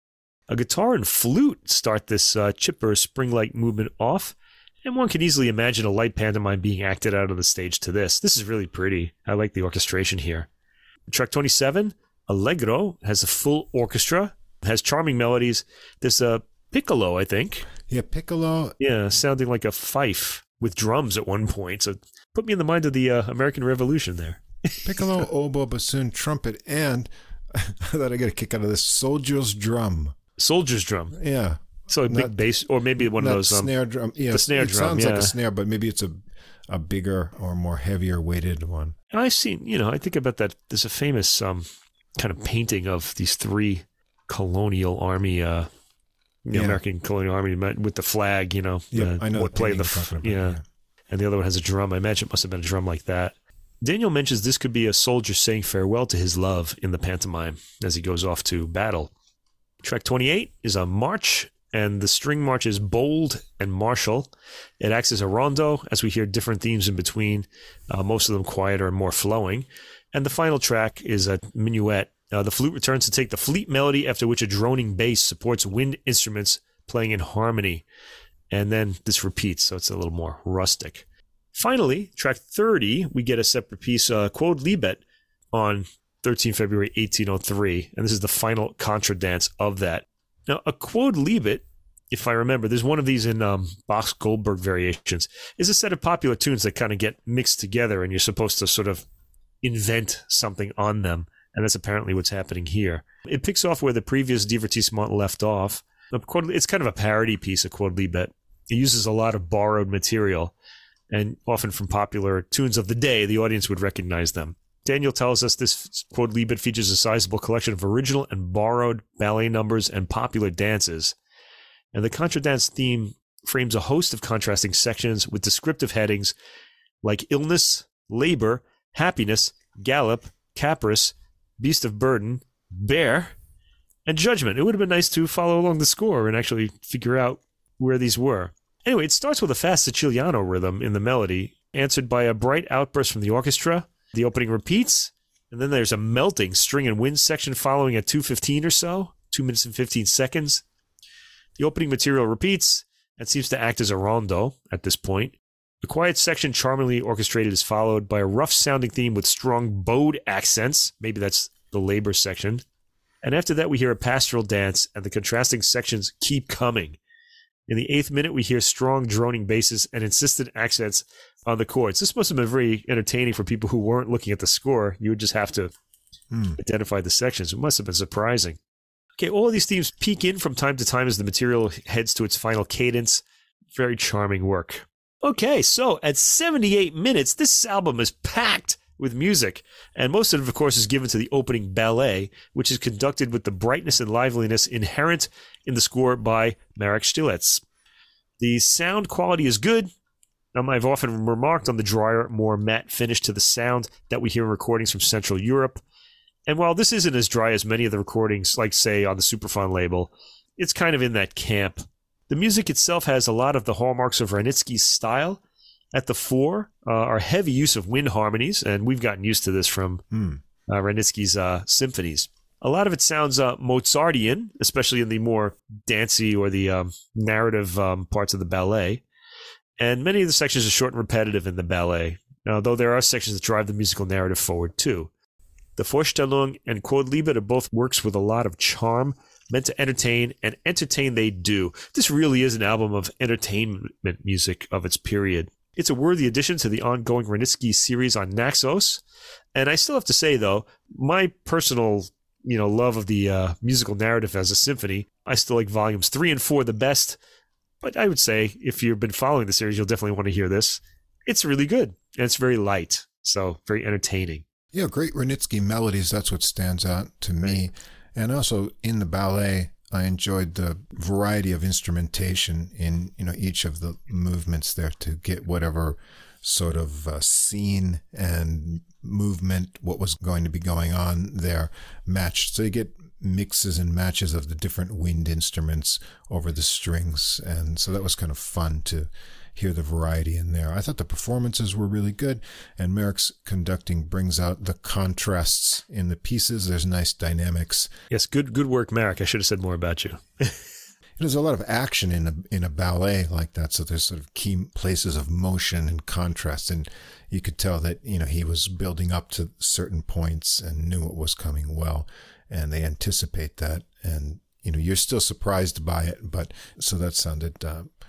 A guitar and flute start this chipper spring-like movement off, and one can easily imagine a light pantomime being acted out on the stage to this. This is really pretty. I like the orchestration here. Track 27, Allegro, has a full orchestra, has charming melodies. There's a piccolo, I think. Yeah, piccolo. Yeah, sounding like a fife with drums at one point. So put me in the mind of the American Revolution there. Piccolo, oboe, bassoon, trumpet, and I thought I got a kick out of this soldier's drum. Soldier's drum. Yeah. So a big bass, or maybe one of those snare drum. Yeah, the snare drum. It sounds like a snare, but maybe it's a bigger or more heavier weighted one. And I've seen, I think about that. There's a famous kind of painting of these three colonial army, American colonial army with the flag. Yeah, I know. What played the about, yeah, and the other one has a drum. I imagine it must have been a drum like that. Daniel mentions this could be a soldier saying farewell to his love in the pantomime as he goes off to battle. Track 28 is a march, and the string march is bold and martial. It acts as a rondo as we hear different themes in between, most of them quieter and more flowing. And the final track is a minuet. The flute returns to take the fleet melody, after which a droning bass supports wind instruments playing in harmony. And then this repeats, so it's a little more rustic. Finally, track 30, we get a separate piece, Quod Libet, on 13 February 1803, and this is the final contra dance of that. Now, a Quod Libet, if I remember, there's one of these in Bach's Goldberg Variations, is a set of popular tunes that kind of get mixed together, and you're supposed to sort of invent something on them, and that's apparently what's happening here. It picks off where the previous divertissement left off. It's kind of a parody piece, a Quod Libet. It uses a lot of borrowed material, and often from popular tunes of the day, the audience would recognize them. Daniel tells us this Quod Libet features a sizable collection of original and borrowed ballet numbers and popular dances. And the contradance theme frames a host of contrasting sections with descriptive headings like illness, labor, happiness, gallop, caprice, beast of burden, bear, and judgment. It would have been nice to follow along the score and actually figure out where these were. Anyway, it starts with a fast Siciliano rhythm in the melody, answered by a bright outburst from the orchestra. The opening repeats, and then there's a melting string and wind section following at 2:15 or so, 2 minutes and 15 seconds. The opening material repeats and seems to act as a rondo at this point. The quiet section, charmingly orchestrated, is followed by a rough-sounding theme with strong bowed accents. Maybe that's the labor section. And after that, we hear a pastoral dance, and the contrasting sections keep coming. In the 8th minute, we hear strong droning basses and insistent accents on the chords. This must have been very entertaining for people who weren't looking at the score. You would just have to identify the sections. It must have been surprising. Okay, all of these themes peek in from time to time as the material heads to its final cadence. Very charming work. Okay, so at 78 minutes, this album is packed with music. And most of it, of course, is given to the opening ballet, which is conducted with the brightness and liveliness inherent in the score by Marek Štilec. The sound quality is good. I've often remarked on the drier, more matte finish to the sound that we hear in recordings from Central Europe. And while this isn't as dry as many of the recordings, like, say, on the Superfund label, it's kind of in that camp. The music itself has a lot of the hallmarks of Wranitzky's style. At the fore are heavy use of wind harmonies, and we've gotten used to this from Wranitzky's symphonies. A lot of it sounds Mozartian, especially in the more dancey or the narrative parts of the ballet. And many of the sections are short and repetitive in the ballet, though there are sections that drive the musical narrative forward too. The Vorstellung and Quod Libet are both works with a lot of charm, meant to entertain, and entertain they do. This really is an album of entertainment music of its period. It's a worthy addition to the ongoing Wranitzky series on Naxos. And I still have to say, though, my personal love of the musical narrative as a symphony, I still like volumes 3 and 4 the best. But I would say if you've been following the series, you'll definitely want to hear this. It's really good, and it's very light, so very entertaining. Yeah, great Wranitzky melodies. That's what stands out to me. And also in the ballet, I enjoyed the variety of instrumentation in each of the movements there to get whatever sort of scene and movement, what was going to be going on there, matched. So you get mixes and matches of the different wind instruments over the strings. And so that was kind of fun to hear the variety in there. I thought the performances were really good, and Marek's conducting brings out the contrasts in the pieces. There's nice dynamics. Yes, good work, Marek. I should have said more about you. There's a lot of action in a ballet like that, so there's sort of key places of motion and contrast, and you could tell that he was building up to certain points and knew what was coming well, and they anticipate that and you know, you're still surprised by it. But so that sounded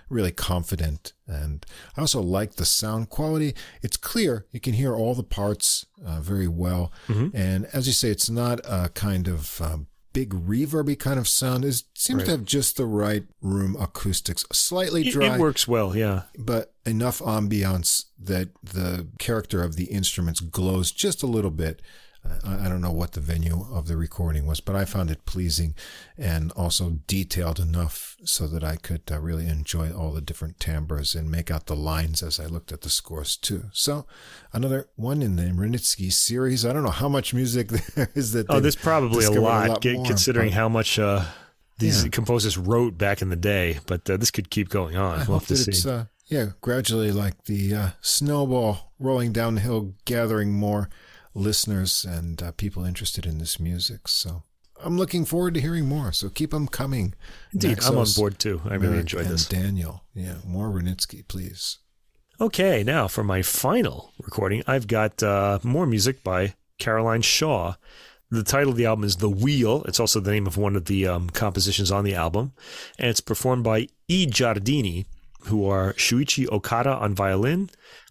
really confident. And I also like the sound quality. It's clear. You can hear all the parts very well. Mm-hmm. And as you say, it's not a kind of big reverby kind of sound. It seems to have just the right room acoustics. Slightly dry. It works well, yeah. But enough ambiance that the character of the instruments glows just a little bit. I don't know what the venue of the recording was, but I found it pleasing and also detailed enough so that I could really enjoy all the different timbres and make out the lines as I looked at the scores too. So another one in the Wranitzky series. I don't know how much music there is that. Oh, there's probably a lot considering how much these composers wrote back in the day, but this could keep going on. We'll have to see. Yeah, gradually like the snowball rolling downhill, gathering more listeners and people interested in this music. So I'm looking forward to hearing more. So keep them coming. Indeed, Naxos, I'm on board too. I really enjoyed this. Daniel, more Wranitzky, please. Okay, now for my final recording, I've got more music by Caroline Shaw. The title of the album is The Wheel. It's also the name of one of the compositions on the album. And it's performed by I Giardini, who are Shuichi Okada on violin,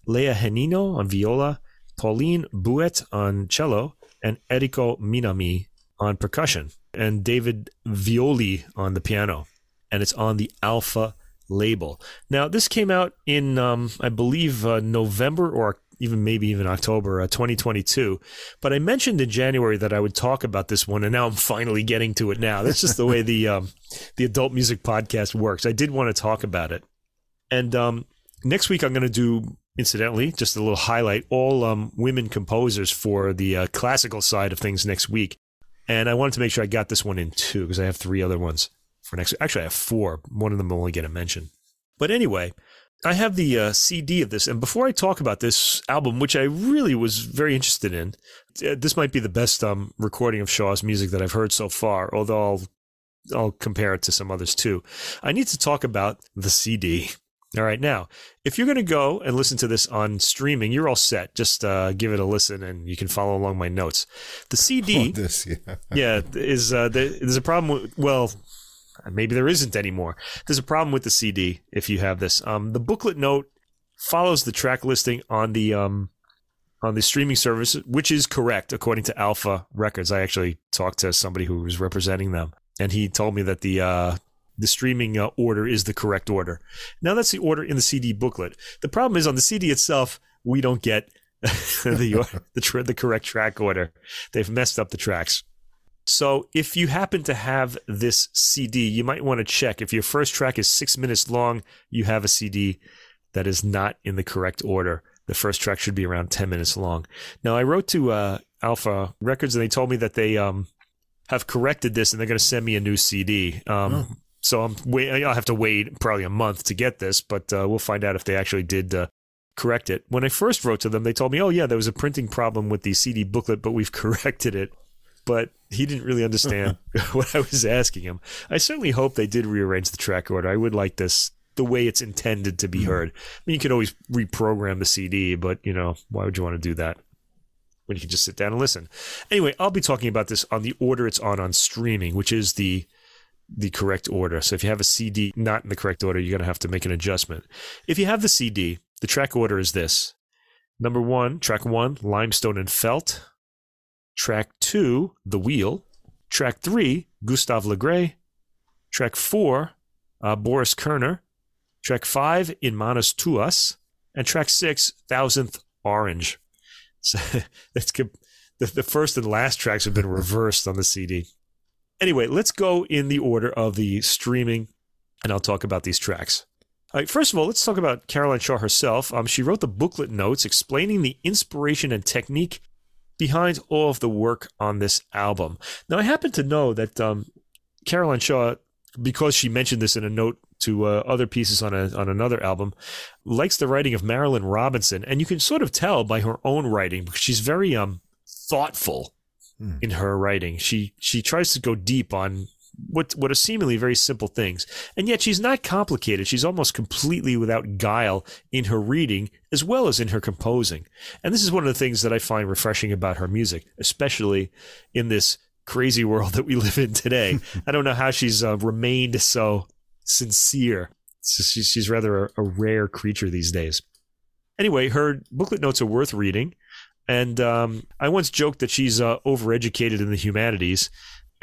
Leia Henino on viola, Pauline Buet on cello, and Eriko Minami on percussion, and David Violi on the piano. And it's on the Alpha label. Now, this came out in, I believe, November or even maybe even October 2022. But I mentioned in January that I would talk about this one, and now I'm finally getting to it now. That's just the way the Adult Music Podcast works. I did want to talk about it. And next week I'm going to do... Incidentally, just a little highlight, all women composers for the classical side of things next week. And I wanted to make sure I got this one in too, because I have three other ones for next week. Actually, I have four. One of them will only get a mention. But anyway, I have the CD of this. And before I talk about this album, which I really was very interested in, this might be the best recording of Shaw's music that I've heard so far, although I'll compare it to some others too. I need to talk about the CD. All right. Now, if you're going to go and listen to this on streaming, you're all set. Just give it a listen and you can follow along my notes. The CD is there's a problem with, well, maybe there isn't anymore. There's a problem with the CD if you have this. The booklet note follows the track listing on the streaming service, which is correct according to Alpha Records. I actually talked to somebody who was representing them, and he told me that the streaming order is the correct order. Now that's the order in the CD booklet. The problem is on the CD itself, we don't get the correct track order. They've messed up the tracks. So if you happen to have this CD, you might want to check. If your first track is 6 minutes long, you have a CD that is not in the correct order. The first track should be around 10 minutes long. Now I wrote to Alpha Records and they told me that they have corrected this and they're going to send me a new CD. So I'll have to wait probably a month to get this, but we'll find out if they actually did correct it. When I first wrote to them, they told me, oh, yeah, there was a printing problem with the CD booklet, but we've corrected it. But he didn't really understand what I was asking him. I certainly hope they did rearrange the track order. I would like this the way it's intended to be heard. I mean, you could always reprogram the CD, but, you know, why would you want to do that when you can just sit down and listen? Anyway, I'll be talking about this on the order it's on streaming, which is the correct order. So if you have a CD not in the correct order, you're going to have to make an adjustment. If you have the CD, the track order is this. Number one, track one, Limestone and Felt. Track two, The Wheel. Track three, Gustave Legray. Track four, Boris Kerner. Track five, In Manos Tuas. And track six, Thousandth Orange. So that's the first and last tracks have been reversed on the CD. Anyway, let's go in the order of the streaming, and I'll talk about these tracks. All right, first of all, let's talk about Caroline Shaw herself. She wrote the booklet notes explaining the inspiration and technique behind all of the work on this album. Now, I happen to know that Caroline Shaw, because she mentioned this in a note to other pieces on another album, likes the writing of Marilynne Robinson, and you can sort of tell by her own writing because she's very thoughtful. In her writing, she tries to go deep on what are seemingly very simple things, and yet she's not complicated. She's almost completely without guile in her reading as well as in her composing, and this is one of the things that I find refreshing about her music, especially in this crazy world that we live in today. I don't know how she's remained so sincere. She's rather a rare creature these days. Anyway, her booklet notes are worth reading. And I once joked that she's overeducated in the humanities,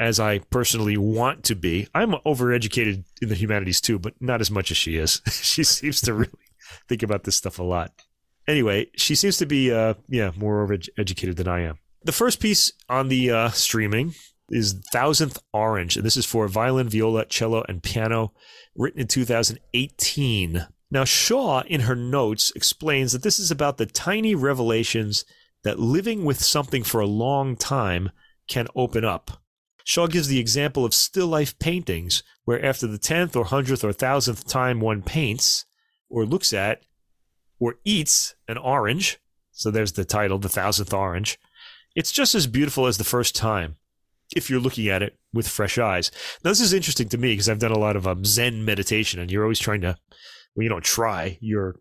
as I personally want to be. I'm overeducated in the humanities too, but not as much as she is. She seems to really think about this stuff a lot. Anyway, she seems to be more overeducated than I am. The first piece on the streaming is Thousandth Orange, and this is for violin, viola, cello, and piano, written in 2018. Now, Shaw, in her notes, explains that this is about the tiny revelations that living with something for a long time can open up. Shaw gives the example of still life paintings, where after the 10th or 100th or 1,000th time one paints, or looks at, or eats an orange, so there's the title, The 1,000th Orange, it's just as beautiful as the first time, if you're looking at it with fresh eyes. Now, this is interesting to me, because I've done a lot of Zen meditation, and you're always trying to, well, you don't try, you're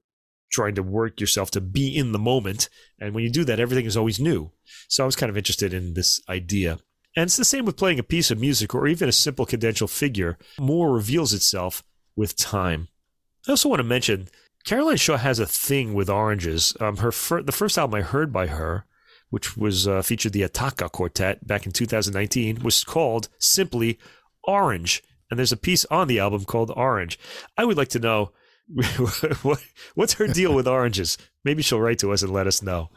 trying to work yourself to be in the moment, and when you do that, everything is always new. So I was kind of interested in this idea. And it's the same with playing a piece of music or even a simple cadential figure. More reveals itself with time. I also want to mention, Caroline Shaw has a thing with oranges. The first album I heard by her, which was featured the Attaka Quartet back in 2019, was called simply Orange. And there's a piece on the album called Orange. I would like to know, what's her deal with oranges? Maybe she'll write to us and let us know.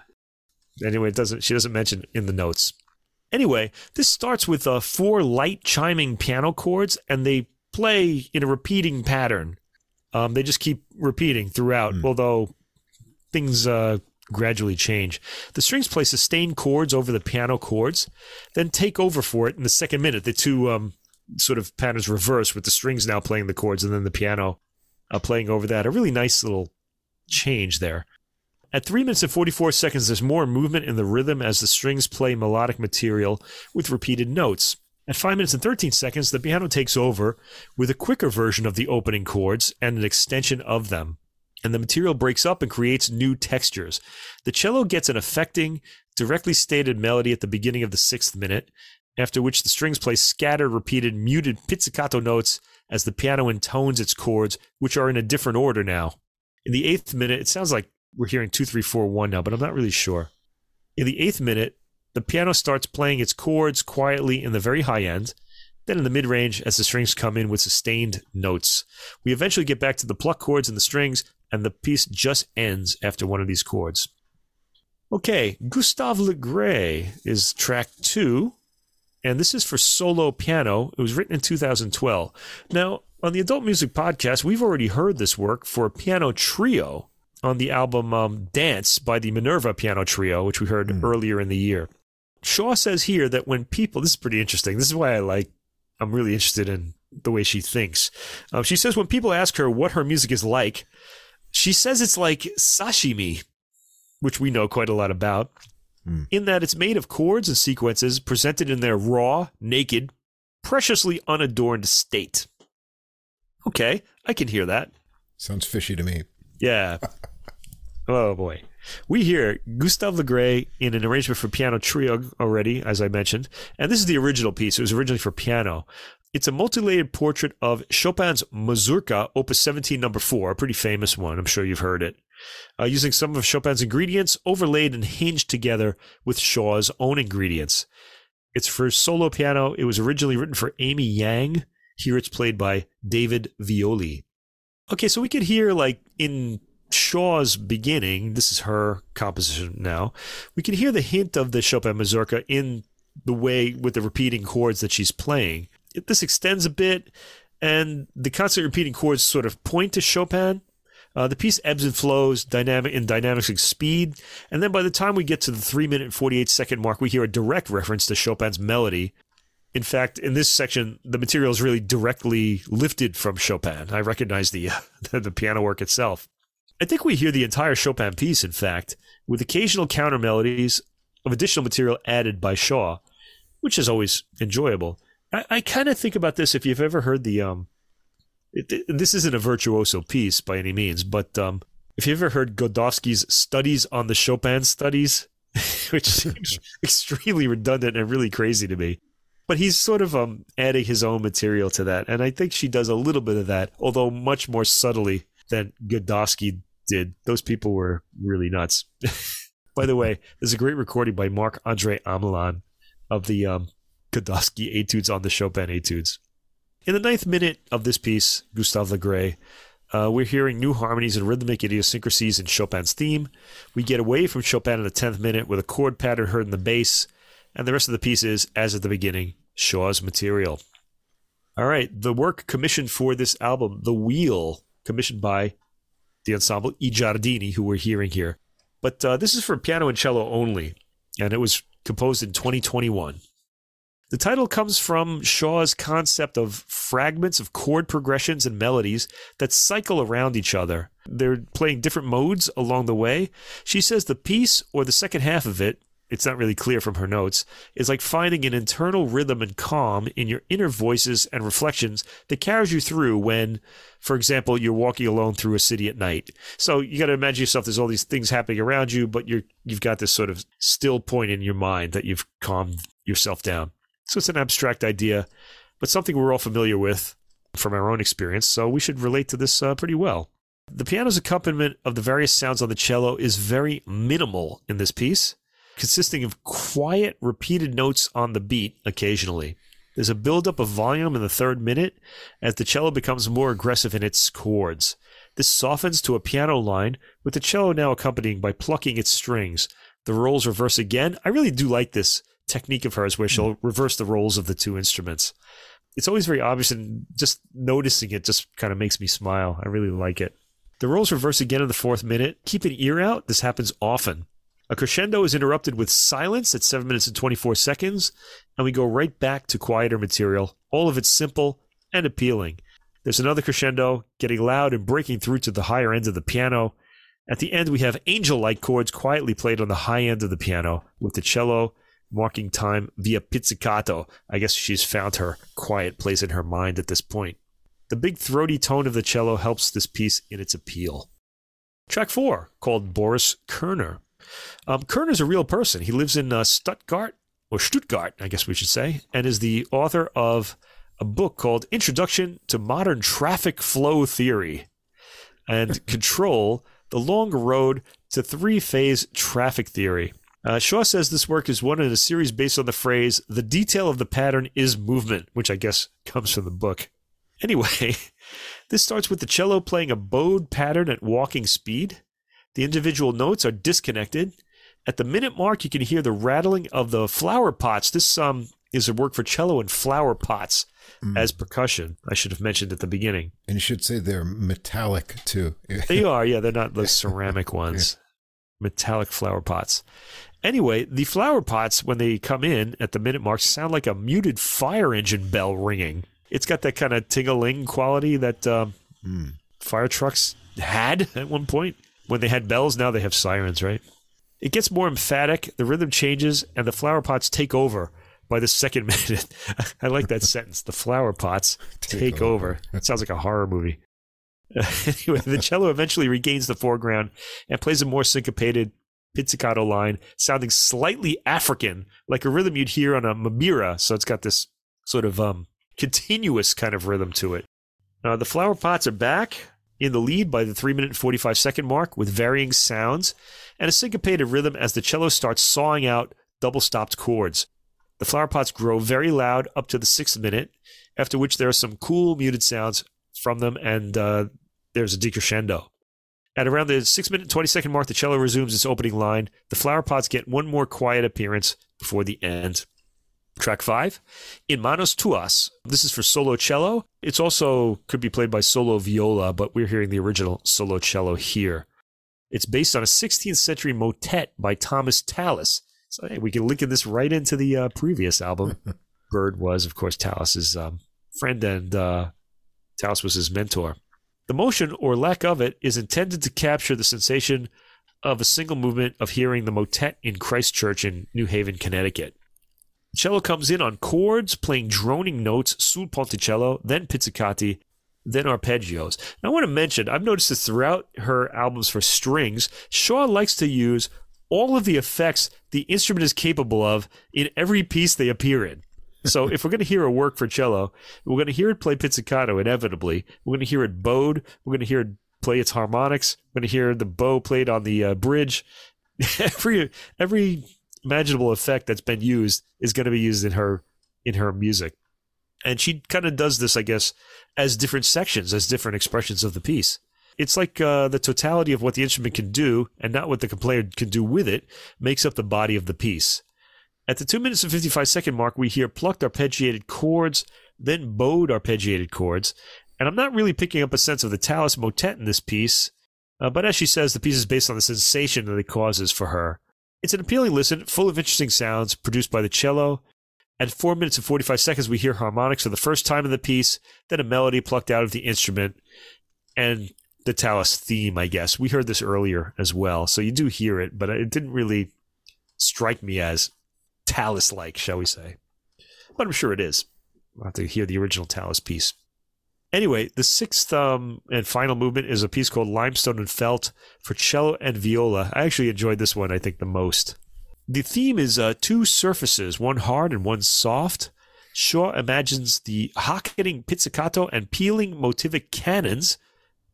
Anyway, she doesn't mention in the notes. Anyway, this starts with 4 light chiming piano chords, and they play in a repeating pattern. They just keep repeating throughout, although things gradually change. The strings play sustained chords over the piano chords, then take over for it in the second minute. The two sort of patterns reverse, with the strings now playing the chords and then the piano playing over that. A really nice little change there. At 3 minutes and 44 seconds, there's more movement in the rhythm as the strings play melodic material with repeated notes. At 5 minutes and 13 seconds, the piano takes over with a quicker version of the opening chords and an extension of them. And the material breaks up and creates new textures. The cello gets an affecting, directly stated melody at the beginning of the 6th minute, after which the strings play scattered, repeated, muted pizzicato notes as the piano intones its chords, which are in a different order now. In the 8th minute, it sounds like we're hearing 2, 3, 4, 1 now, but I'm not really sure. In the 8th minute, the piano starts playing its chords quietly in the very high end, then in the mid-range as the strings come in with sustained notes. We eventually get back to the pluck chords and the strings, and the piece just ends after one of these chords. Okay, Gustave Le Gray is track 2, and this is for solo piano. It was written in 2012. Now, on the Adult Music Podcast, we've already heard this work for a piano trio on the album Dance by the Minerva Piano Trio, which we heard earlier in the year. Shaw says here that when people, this is pretty interesting, this is why I'm really interested in the way she thinks. She says when people ask her what her music is like, she says it's like sashimi, which we know quite a lot about, in that it's made of chords and sequences presented in their raw, naked, preciously unadorned state. Okay, I can hear that. Sounds fishy to me. Yeah. Oh, boy. We hear Gustave Le Gray in an arrangement for piano trio already, as I mentioned. And this is the original piece. It was originally for piano. It's a multi-layered portrait of Chopin's Mazurka, Opus 17, number 4, a pretty famous one. I'm sure you've heard it. Using some of Chopin's ingredients, overlaid and hinged together with Shaw's own ingredients. It's for solo piano. It was originally written for Amy Yang. Here it's played by David Violi. Okay, so we could hear, in Shaw's beginning, this is her composition now, we can hear the hint of the Chopin Mazurka in the way with the repeating chords that she's playing. This extends a bit, and the constant repeating chords sort of point to Chopin. The piece ebbs and flows in dynamics and speed, and then by the time we get to the 3-minute and 48-second mark, we hear a direct reference to Chopin's melody. In fact, in this section, the material is really directly lifted from Chopin. I recognize the piano work itself. I think we hear the entire Chopin piece, in fact, with occasional counter melodies of additional material added by Shaw, which is always enjoyable. I kind of think about this, if you've ever heard the... this isn't a virtuoso piece by any means, but if you've ever heard Godowsky's Studies on the Chopin Studies, which seems extremely redundant and really crazy to me. But he's sort of adding his own material to that. And I think she does a little bit of that, although much more subtly than Godowsky did. Those people were really nuts. By the way, there's a great recording by Marc-André Amelin of the Godowsky Etudes on the Chopin Etudes. In the ninth minute of this piece, Gustave Legray, we're hearing new harmonies and rhythmic idiosyncrasies in Chopin's theme. We get away from Chopin in the 10th minute with a chord pattern heard in the bass, and the rest of the piece is, as at the beginning, Shaw's material. All right, the work commissioned for this album, The Wheel, commissioned by the ensemble I Giardini, who we're hearing here. But this is for piano and cello only, and it was composed in 2021. The title comes from Shaw's concept of fragments of chord progressions and melodies that cycle around each other. They're playing different modes along the way. She says the piece, or the second half of it, it's not really clear from her notes, is like finding an internal rhythm and calm in your inner voices and reflections that carries you through when, for example, you're walking alone through a city at night. So you got to imagine yourself, there's all these things happening around you, but you've got this sort of still point in your mind that you've calmed yourself down. So it's an abstract idea, but something we're all familiar with from our own experience, so we should relate to this pretty well. The piano's accompaniment of the various sounds on the cello is very minimal in this piece, consisting of quiet, repeated notes on the beat occasionally. There's a buildup of volume in the 3rd minute as the cello becomes more aggressive in its chords. This softens to a piano line, with the cello now accompanying by plucking its strings. The rolls reverse again. I really do like this technique of hers where she'll reverse the roles of the two instruments. It's always very obvious, and just noticing it just kind of makes me smile. I really like it. The roles reverse again in the 4th minute. Keep an ear out. This happens often. A crescendo is interrupted with silence at 7 minutes and 24 seconds, and we go right back to quieter material. All of it's simple and appealing. There's another crescendo, getting loud and breaking through to the higher end of the piano. At the end, we have angel-like chords quietly played on the high end of the piano, with the cello marking time via pizzicato. I guess she's found her quiet place in her mind at this point. The big throaty tone of the cello helps this piece in its appeal. Track 4, called Boris Kerner. Kerner's a real person. He lives in Stuttgart, I guess we should say, and is the author of a book called Introduction to Modern Traffic Flow Theory and Control, The Long Road to Three-Phase Traffic Theory. Shaw says this work is one in a series based on the phrase, the detail of the pattern is movement, which I guess comes from the book. Anyway, this starts with the cello playing a bowed pattern at walking speed. The individual notes are disconnected. At the minute mark, you can hear the rattling of the flower pots. This is a work for cello and flower pots as percussion. I should have mentioned at the beginning. And you should say they're metallic, too. They are, yeah. They're not the ceramic ones. Yeah. Metallic flower pots. Anyway, the flower pots, when they come in at the minute mark, sound like a muted fire engine bell ringing. It's got that kind of ting-a-ling quality that fire trucks had at one point. When they had bells, now they have sirens, right? It gets more emphatic, the rhythm changes, and the flower pots take over by the 2nd minute. I like that sentence. The flower pots take over. It sounds like a horror movie. Anyway, the cello eventually regains the foreground and plays a more syncopated pizzicato line, sounding slightly African, like a rhythm you'd hear on a mamira. So it's got this sort of continuous kind of rhythm to it. The flower pots are back in the lead by the 3-minute and 45-second mark, with varying sounds and a syncopated rhythm as the cello starts sawing out double-stopped chords. The flower pots grow very loud up to the 6th minute, after which there are some cool muted sounds from them, and there's a decrescendo. At around the 6-minute, 20-second mark, the cello resumes its opening line. The flower pots get one more quiet appearance before the end. Track 5, In Manos Tuas. This is for solo cello. It's also could be played by solo viola, but we're hearing the original solo cello here. It's based on a 16th century motet by Thomas Tallis. So hey, we can link this right into the previous album. Byrd was, of course, Tallis's friend, and Tallis was his mentor. The motion, or lack of it, is intended to capture the sensation of a single movement of hearing the motet in Christchurch in New Haven, Connecticut. The cello comes in on chords, playing droning notes, sul ponticello, then pizzicati, then arpeggios. Now, I want to mention, I've noticed this throughout her albums for strings, Shaw likes to use all of the effects the instrument is capable of in every piece they appear in. So if we're going to hear a work for cello, we're going to hear it play pizzicato inevitably. We're going to hear it bowed. We're going to hear it play its harmonics. We're going to hear the bow played on the bridge. Every imaginable effect that's been used is going to be used in her music. And she kind of does this, I guess, as different sections, as different expressions of the piece. It's like the totality of what the instrument can do and not what the player can do with it makes up the body of the piece. At the 2 minutes and 55 second mark, we hear plucked arpeggiated chords, then bowed arpeggiated chords. And I'm not really picking up a sense of the Tallis motet in this piece, but as she says, the piece is based on the sensation that it causes for her. It's an appealing listen, full of interesting sounds produced by the cello. At 4 minutes and 45 seconds, we hear harmonics for the first time in the piece, then a melody plucked out of the instrument, and the Tallis theme, I guess. We heard this earlier as well, so you do hear it, but it didn't really strike me as Tallis-like, shall we say. But I'm sure it is. We'll have to hear the original Tallis piece. Anyway, the sixth and final movement is a piece called Limestone and Felt for cello and viola. I actually enjoyed this one, I think, the most. The theme is two surfaces, one hard and one soft. Shaw imagines the hocketing pizzicato and peeling motivic cannons,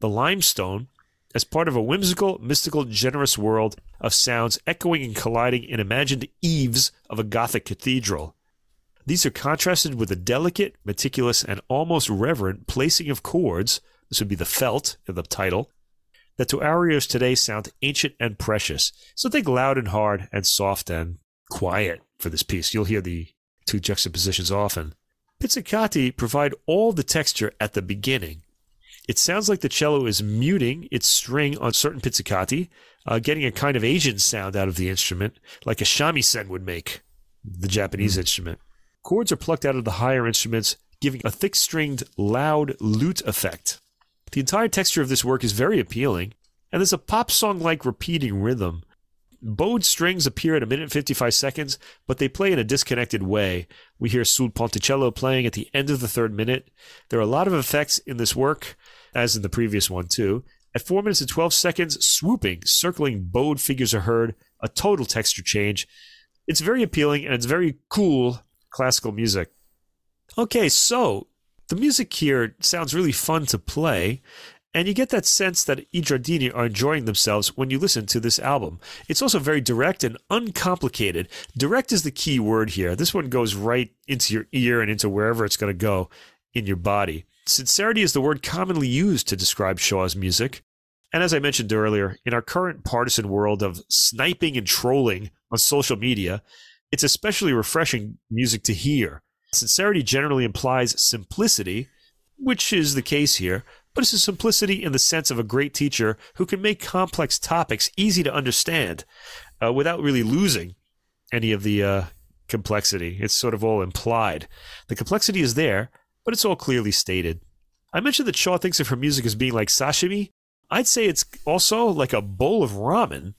the limestone, as part of a whimsical, mystical, generous world of sounds echoing and colliding in imagined eaves of a Gothic cathedral. These are contrasted with a delicate, meticulous, and almost reverent placing of chords, this would be the felt in the title, that to our ears today sound ancient and precious. So think loud and hard and soft and quiet for this piece. You'll hear the two juxtapositions often. Pizzicati provide all the texture at the beginning. It sounds like the cello is muting its string on certain pizzicati, getting a kind of Asian sound out of the instrument, like a shamisen would make, the Japanese instrument. Chords are plucked out of the higher instruments, giving a thick-stringed, loud lute effect. The entire texture of this work is very appealing, and there's a pop song-like repeating rhythm. Bowed strings appear at 1 minute and 55 seconds, but they play in a disconnected way. We hear sul ponticello playing at the end of the 3rd minute. There are a lot of effects in this work, as in the previous one too. At 4 minutes and 12 seconds, swooping, circling bowed figures are heard, a total texture change. It's very appealing, and it's very cool classical music. Okay, so the music here sounds really fun to play, and you get that sense that I Giardini are enjoying themselves when you listen to this album. It's also very direct and uncomplicated. Direct is the key word here. This one goes right into your ear and into wherever it's going to go in your body. Sincerity is the word commonly used to describe Shaw's music. And as I mentioned earlier, in our current partisan world of sniping and trolling on social media, it's especially refreshing music to hear. Sincerity generally implies simplicity, which is the case here, but it's a simplicity in the sense of a great teacher who can make complex topics easy to understand without really losing any of the complexity. It's sort of all implied. The complexity is there, but it's all clearly stated. I mentioned that Shaw thinks of her music as being like sashimi. I'd say it's also like a bowl of ramen,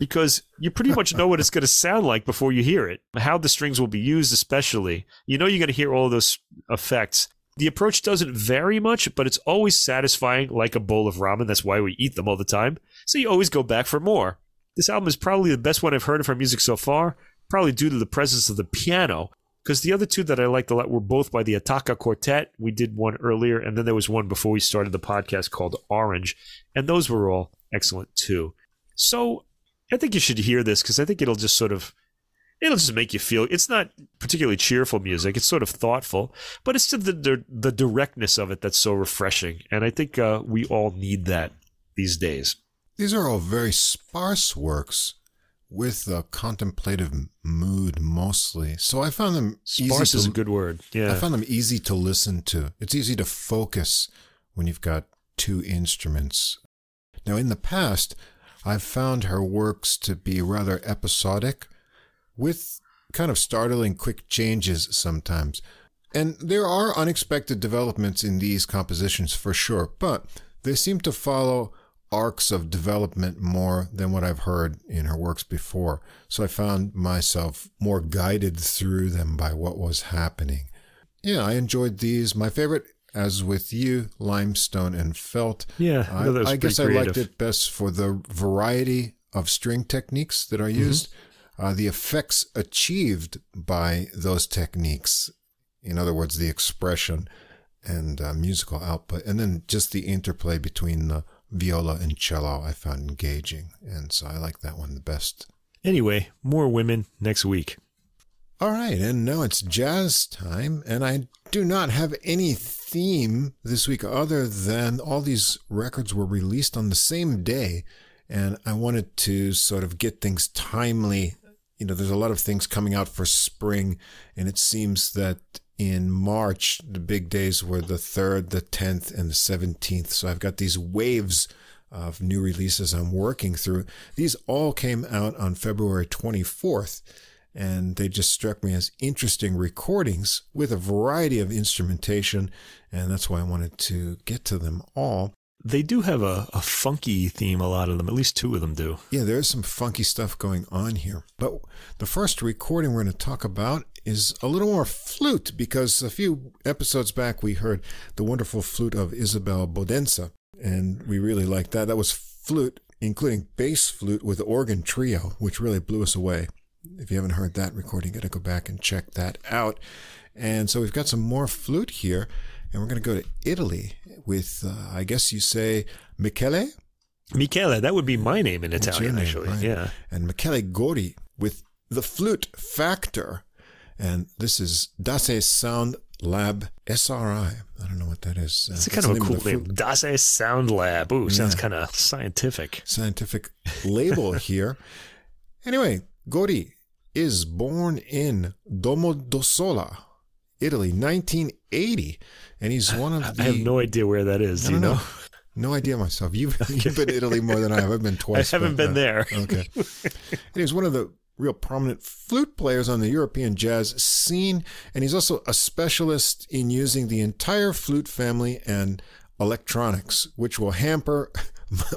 because you pretty much know what it's going to sound like before you hear it, how the strings will be used especially. You know you're going to hear all those effects. The approach doesn't vary much, but it's always satisfying like a bowl of ramen. That's why we eat them all the time. So you always go back for more. This album is probably the best one I've heard of her music so far, probably due to the presence of the piano, because the other two that I liked a lot were both by the Attaka Quartet. We did one earlier, and then there was one before we started the podcast called Orange, and those were all excellent too. So I think you should hear this, because I think it'll just make you feel. It's not particularly cheerful music. It's sort of thoughtful, but it's just the directness of it that's so refreshing. And I think we all need that these days. These are all very sparse works with a contemplative mood mostly. So I found them easy. Sparse is a good word. Yeah. I found them easy to listen to. It's easy to focus when you've got two instruments. Now, in the past, I've found her works to be rather episodic, with kind of startling quick changes sometimes. And there are unexpected developments in these compositions for sure, but they seem to follow arcs of development more than what I've heard in her works before. So I found myself more guided through them by what was happening. Yeah, I enjoyed these. My favorite, as with you, Limestone and Felt. Yeah, I guess I liked it best for the variety of string techniques that are used, the effects achieved by those techniques In other words, the expression and musical output. And then just the interplay between the viola and cello I found engaging. And so I like that one the best. Anyway, more women next week. All right, and now it's jazz time, and I do not have any theme this week other than all these records were released on the same day, and I wanted to sort of get things timely. You know, there's a lot of things coming out for spring, and it seems that in March, the big days were the 3rd, the 10th, and the 17th, so I've got these waves of new releases I'm working through. These all came out on February 24th. And they just struck me as interesting recordings with a variety of instrumentation, and that's why I wanted to get to them all. They do have a funky theme, a lot of them. At least two of them do. Yeah, there is some funky stuff going on here. But the first recording we're going to talk about is a little more flute, because a few episodes back we heard the wonderful flute of Isabel Bodenza, and we really liked that. That was flute, including bass flute with organ trio, which really blew us away. If you haven't heard that recording, you got to go back and check that out. And so we've got some more flute here, and we're going to go to Italy with, I guess you say, Michele? Michele, that would be my name in Italian, name, actually. Right? Yeah. And Michele Gori with the Flute Factor. And this is Dasè Sound Lab SRI. I don't know what that is. It's kind of a cool name. Dasè Sound Lab. Ooh, sounds kind of scientific. Scientific label here. Anyway, Gori is born in Domodossola, Italy, 1980, and he's one of the... I have no idea where that is. Do you know? No idea myself. You've been to Italy more than I have. I've been twice. I haven't been there. Okay. And he's one of the real prominent flute players on the European jazz scene, and he's also a specialist in using the entire flute family and electronics, which will hamper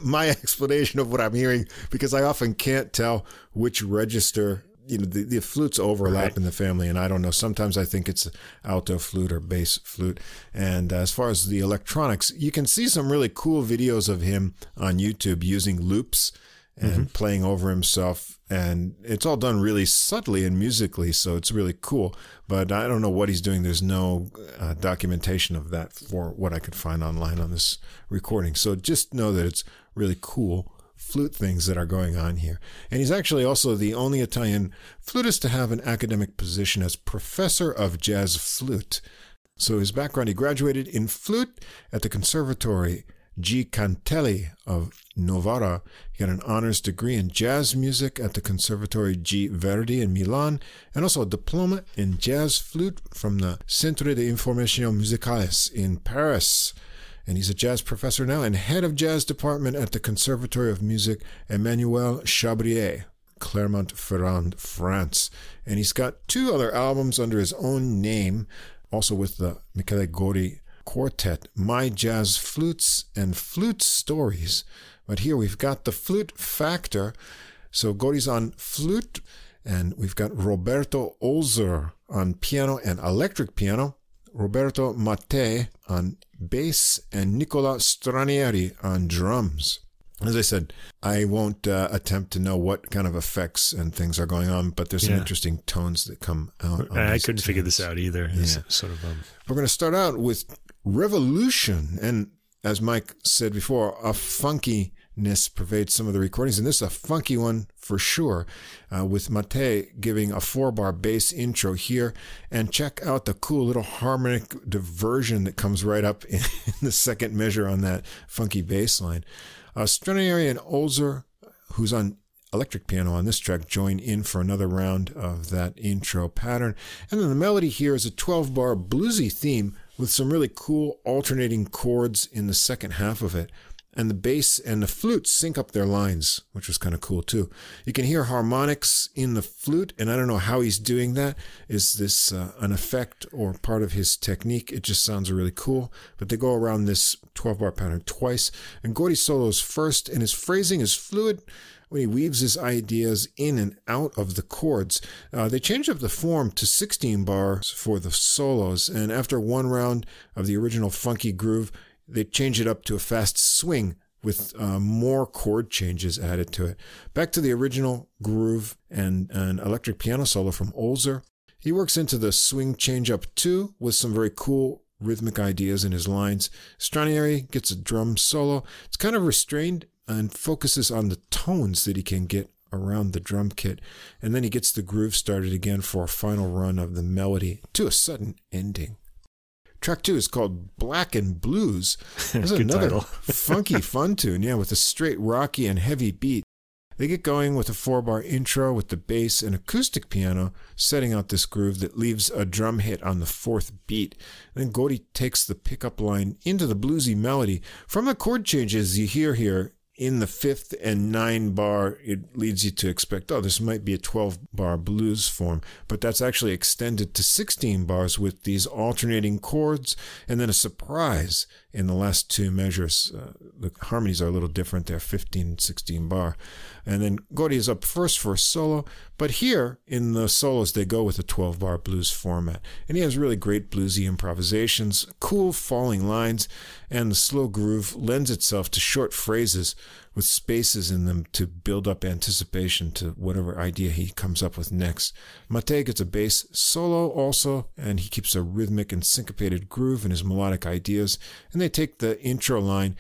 my explanation of what I'm hearing, because I often can't tell which register, you know, the flutes overlap right in the family, and I don't know. Sometimes I think it's alto flute or bass flute. And as far as the electronics, you can see some really cool videos of him on YouTube using loops and playing over himself. And it's all done really subtly and musically, so it's really cool. But I don't know what he's doing. There's no documentation of that for what I could find online on this recording. So just know that it's really cool flute things that are going on here. And he's actually also the only Italian flutist to have an academic position as professor of jazz flute. So his background, he graduated in flute at the Conservatory G. Cantelli of Novara. He got an honors degree in jazz music at the Conservatory G. Verdi in Milan, and also a diploma in jazz flute from the Centre de Information Musicales in Paris. And he's a jazz professor now and head of jazz department at the Conservatory of Music Emmanuel Chabrier, Clermont-Ferrand, France. And he's got two other albums under his own name, also with the Michele Gori Quartet, My Jazz Flutes and Flute Stories. But here we've got the Flute Factor. So Gori's on flute, and we've got Roberto Olzer on piano and electric piano, Roberto Mattei on bass, and Nicola Stranieri on drums. As I said, I won't attempt to know what kind of effects and things are going on, but there's some interesting tones that come out. I couldn't figure this out either. Yeah. Sort of, we're going to start out with Revolution, and as Mike said before, a funkiness pervades some of the recordings, and this is a funky one for sure, with Mattei giving a 4-bar bass intro here, and check out the cool little harmonic diversion that comes right up in the second measure on that funky bass line. Stranieri and Olzer, who's on electric piano on this track, join in for another round of that intro pattern, and then the melody here is a 12-bar bluesy theme with some really cool alternating chords in the second half of it. And the bass and the flute sync up their lines, which was kind of cool too. You can hear harmonics in the flute, and I don't know how he's doing that. Is this an effect or part of his technique? It just sounds really cool. But they go around this 12-bar pattern twice. And Gori solos first, and his phrasing is fluid when he weaves his ideas in and out of the chords. They change up the form to 16 bars for the solos, and after one round of the original funky groove, they change it up to a fast swing with more chord changes added to it. Back to the original groove and an electric piano solo from Olzer. He works into the swing change-up too, with some very cool rhythmic ideas in his lines. Stranieri gets a drum solo. It's kind of restrained and focuses on the tones that he can get around the drum kit. And then he gets the groove started again for a final run of the melody to a sudden ending. Track 2 is called Black and Blues. There's another funky fun tune, yeah, with a straight rocky and heavy beat. They get going with a 4-bar intro with the bass and acoustic piano, setting out this groove that leaves a drum hit on the 4th beat. Then Gori takes the pickup line into the bluesy melody. From the chord changes you hear here in the 5th and 9 bar, it leads you to expect, oh, this might be a 12-bar blues form, but that's actually extended to 16 bars with these alternating chords, and then a surprise in the last two measures. The harmonies are a little different there, 15 and 16 bar. And then Gori is up first for a solo, but here in the solos they go with a 12-bar blues format. And he has really great bluesy improvisations, cool falling lines, and the slow groove lends itself to short phrases with spaces in them to build up anticipation to whatever idea he comes up with next. Matej gets a bass solo also, and he keeps a rhythmic and syncopated groove in his melodic ideas, and they take the intro line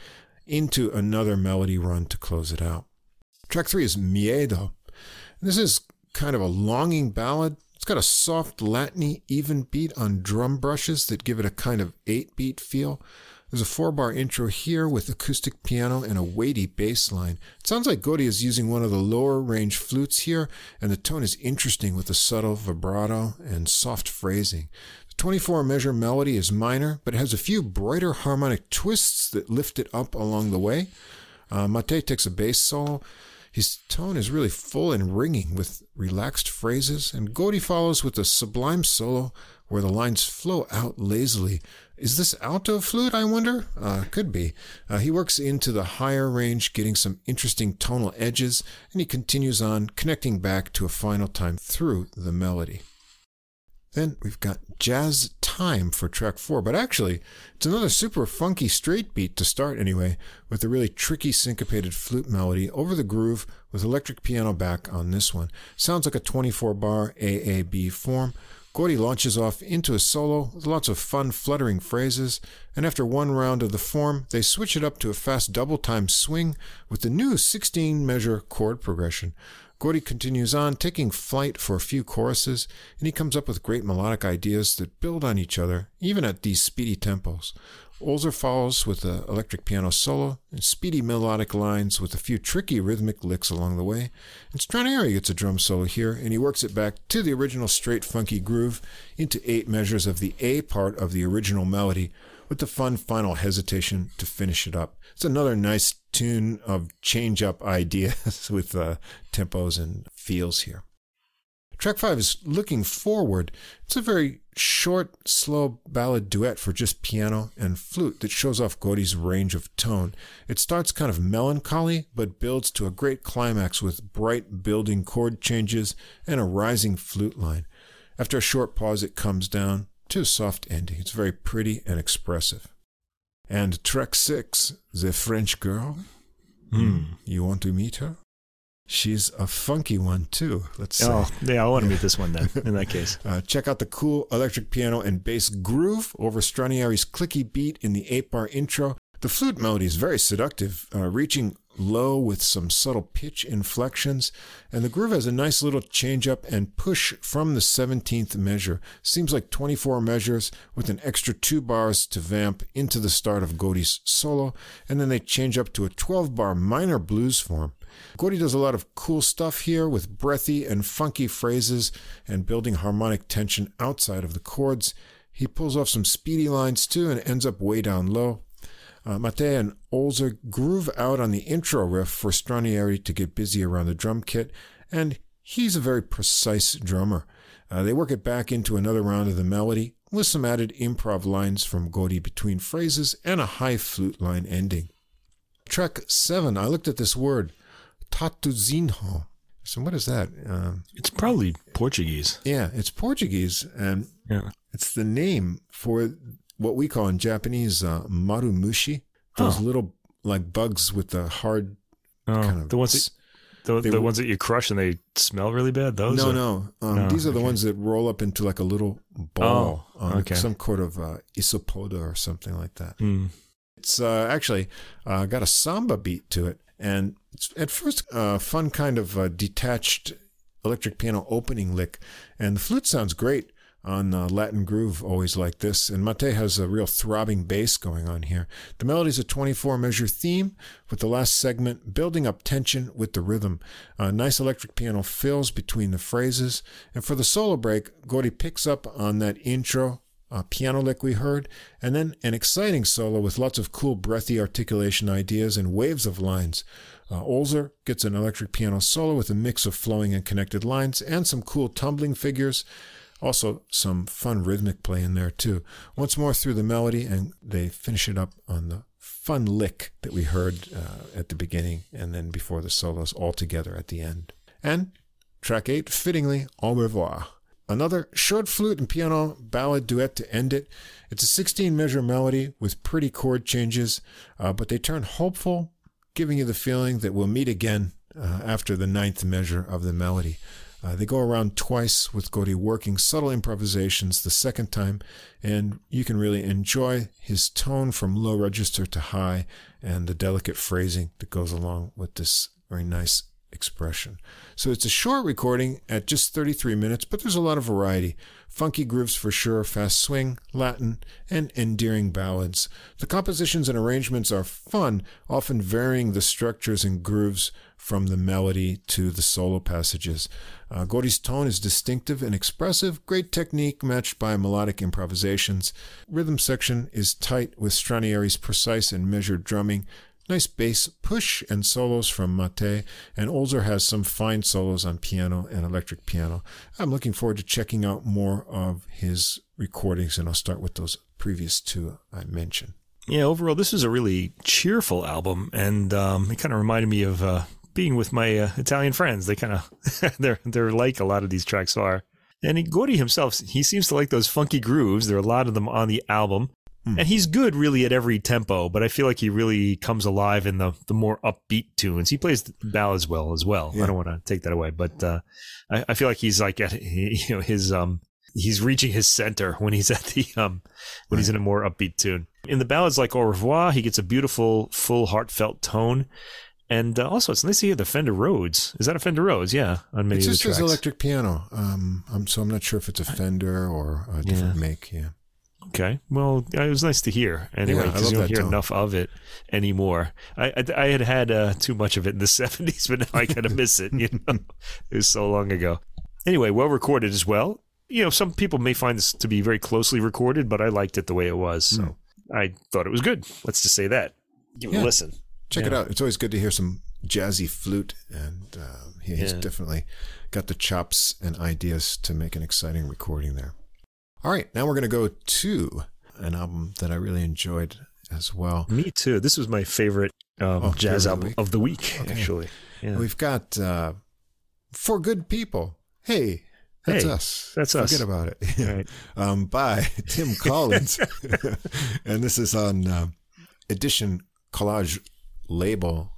into another melody run to close it out. Track 3 is Miedo. This is kind of a longing ballad. It's got a soft Latin-y even beat on drum brushes that give it a kind of 8-beat feel. There's a 4-bar intro here with acoustic piano and a weighty bass line. It sounds like Gori is using one of the lower range flutes here, and the tone is interesting with a subtle vibrato and soft phrasing. The 24-measure melody is minor, but it has a few brighter harmonic twists that lift it up along the way. Matej takes a bass solo. His tone is really full and ringing with relaxed phrases, and Gori follows with a sublime solo where the lines flow out lazily. Is this alto flute, I wonder? Could be. He works into the higher range, getting some interesting tonal edges, and he continues on, connecting back to a final time through the melody. Then we've got Jazz Time for track 4, but actually, it's another super funky straight beat to start anyway, with a really tricky syncopated flute melody over the groove with electric piano back on this one. Sounds like a 24-bar AAB form. Gori launches off into a solo with lots of fun fluttering phrases, and after one round of the form, they switch it up to a fast double-time swing with the new 16-measure chord progression. Gori continues on, taking flight for a few choruses, and he comes up with great melodic ideas that build on each other, even at these speedy tempos. Olzer follows with an electric piano solo and speedy melodic lines with a few tricky rhythmic licks along the way. And Stranieri gets a drum solo here, and he works it back to the original straight funky groove into 8 measures of the A part of the original melody with the fun final hesitation to finish it up. It's another nice tune of change-up ideas with tempos and feels here. Track 5 is Looking Forward. It's a very short, slow ballad duet for just piano and flute that shows off Gori's range of tone. It starts kind of melancholy, but builds to a great climax with bright building chord changes and a rising flute line. After a short pause, it comes down to a soft ending. It's very pretty and expressive. And track 6, The French Girl. You want to meet her? She's a funky one, too, let's say. Oh, yeah, I want to meet this one, then, in that case. Check out the cool electric piano and bass groove over Stranieri's clicky beat in the 8-bar intro. The flute melody is very seductive, reaching low with some subtle pitch inflections, and the groove has a nice little change-up and push from the 17th measure. Seems like 24 measures with an extra 2 bars to vamp into the start of Gori's solo, and then they change up to a 12-bar minor blues form. Gori does a lot of cool stuff here with breathy and funky phrases and building harmonic tension outside of the chords. He pulls off some speedy lines too and ends up way down low. Matej and Olzer groove out on the intro riff for Stranieri to get busy around the drum kit, and he's a very precise drummer. They work it back into another round of the melody with some added improv lines from Gori between phrases and a high flute line ending. Track 7, I looked at this word. Tatuzinho. So what is that? It's probably Portuguese. Yeah, it's Portuguese, and it's the name for what we call in Japanese marumushi. Those little like bugs with the hard kind of the ones. The ones that you crush and they smell really bad? Those? These are the ones that roll up into like a little ball on some sort of isopoda or something like that. Mm. It's actually got a samba beat to it. And it's at first a fun kind of detached electric piano opening lick. And the flute sounds great on Latin groove, always like this. And Mate has a real throbbing bass going on here. The melody's a 24-measure theme, with the last segment building up tension with the rhythm. A nice electric piano fills between the phrases. And for the solo break, Gori picks up on that intro piano lick we heard, and then an exciting solo with lots of cool, breathy articulation ideas and waves of lines. Olzer gets an electric piano solo with a mix of flowing and connected lines and some cool tumbling figures. Also, some fun rhythmic play in there, too. Once more through the melody, and they finish it up on the fun lick that we heard at the beginning, and then before the solos all together at the end. And track 8, fittingly, Au Revoir. Another short flute and piano ballad duet to end it. It's a 16-measure melody with pretty chord changes, but they turn hopeful, giving you the feeling that we'll meet again after the ninth measure of the melody. They go around twice with Gori working subtle improvisations the second time, and you can really enjoy his tone from low register to high and the delicate phrasing that goes along with this very nice expression. So it's a short recording at just 33 minutes, but there's a lot of variety. Funky grooves for sure, fast swing, Latin, and endearing ballads. The compositions and arrangements are fun, often varying the structures and grooves from the melody to the solo passages. Gori's tone is distinctive and expressive, great technique matched by melodic improvisations. Rhythm section is tight with Stranieri's precise and measured drumming. Nice bass push and solos from Mate, and Olzer has some fine solos on piano and electric piano. I'm looking forward to checking out more of his recordings, and I'll start with those previous two I mentioned. Yeah, overall, this is a really cheerful album, and it kind of reminded me of being with my Italian friends. They kind of, they're like a lot of these tracks are. And Gori himself, he seems to like those funky grooves. There are a lot of them on the album. And he's good really at every tempo, but I feel like he really comes alive in the more upbeat tunes. He plays the ballads well as well. Yeah. I don't want to take that away, but I feel like he's like at, you know, his he's reaching his center when he's at the when he's in a more upbeat tune. In the ballads like Au Revoir, he gets a beautiful, full, heartfelt tone. And also, it's nice to hear the Fender Rhodes. Is that a Fender Rhodes? Yeah, on many of the tracks. It's just his electric piano. So I'm not sure if it's a Fender or a different make. Yeah. Okay. Well, it was nice to hear anyway, because you don't hear enough of it anymore. I had had too much of it in the 70s, but now I kind of miss it. You know, it was so long ago. Anyway, well recorded as well. You know, some people may find this to be very closely recorded, but I liked it the way it was. So I thought it was good. Let's just say that. Give it a listen. Check it out. It's always good to hear some jazzy flute, and he's definitely got the chops and ideas to make an exciting recording there. All right, now we're going to go to an album that I really enjoyed as well. Me too. This was my favorite jazz album of the week, actually. Yeah. We've got For Good People. Hey, that's us. That's us. Forget about it. Right. By Tim Collins. And this is on Edition Collage label.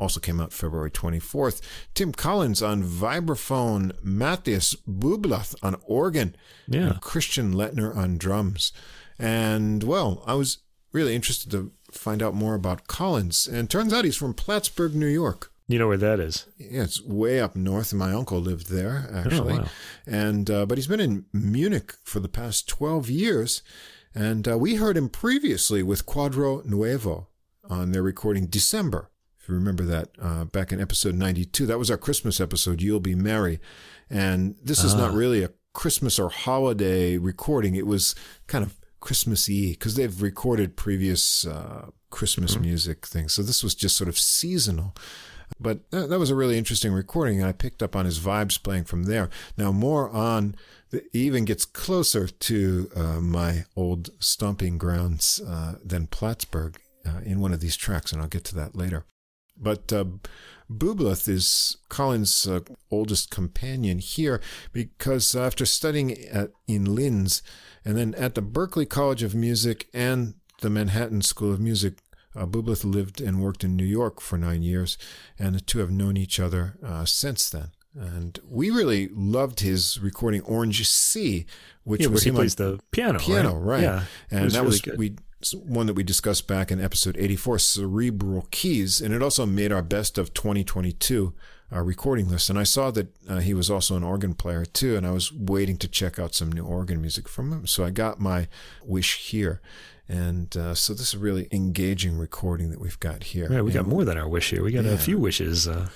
Also came out February 24th. Tim Collins on vibraphone, Matthias Bublath on organ, and Christian Lettner on drums. And, well, I was really interested to find out more about Collins. And turns out he's from Plattsburgh, New York. You know where that is? Yeah, it's way up north. My uncle lived there, actually. Oh, wow. And but he's been in Munich for the past 12 years. And we heard him previously with Quadro Nuevo on their recording December. Remember that back in episode 92. That was our Christmas episode, You'll Be Merry. And this is not really a Christmas or holiday recording. It was kind of Christmassy because they've recorded previous Christmas music things. So this was just sort of seasonal. But that was a really interesting recording, and I picked up on his vibes playing from there. Now, more on, it even gets closer to my old stomping grounds than Plattsburgh in one of these tracks, and I'll get to that later. But Bublath is Collins' oldest companion here, because after studying in Linz and then at the Berklee College of Music and the Manhattan School of Music, Bublis lived and worked in New York for 9 years, and the two have known each other since then. And we really loved his recording Orange Sea, which was he plays the piano. Right? Yeah, and that was really one that we discussed back in episode 84, Cerebral Keys, and it also made our best of 2022 recording list. And I saw that he was also an organ player too, and I was waiting to check out some new organ music from him. So I got my wish here. And so this is a really engaging recording that we've got here. Right, we got more than our wish here. We got a few wishes. So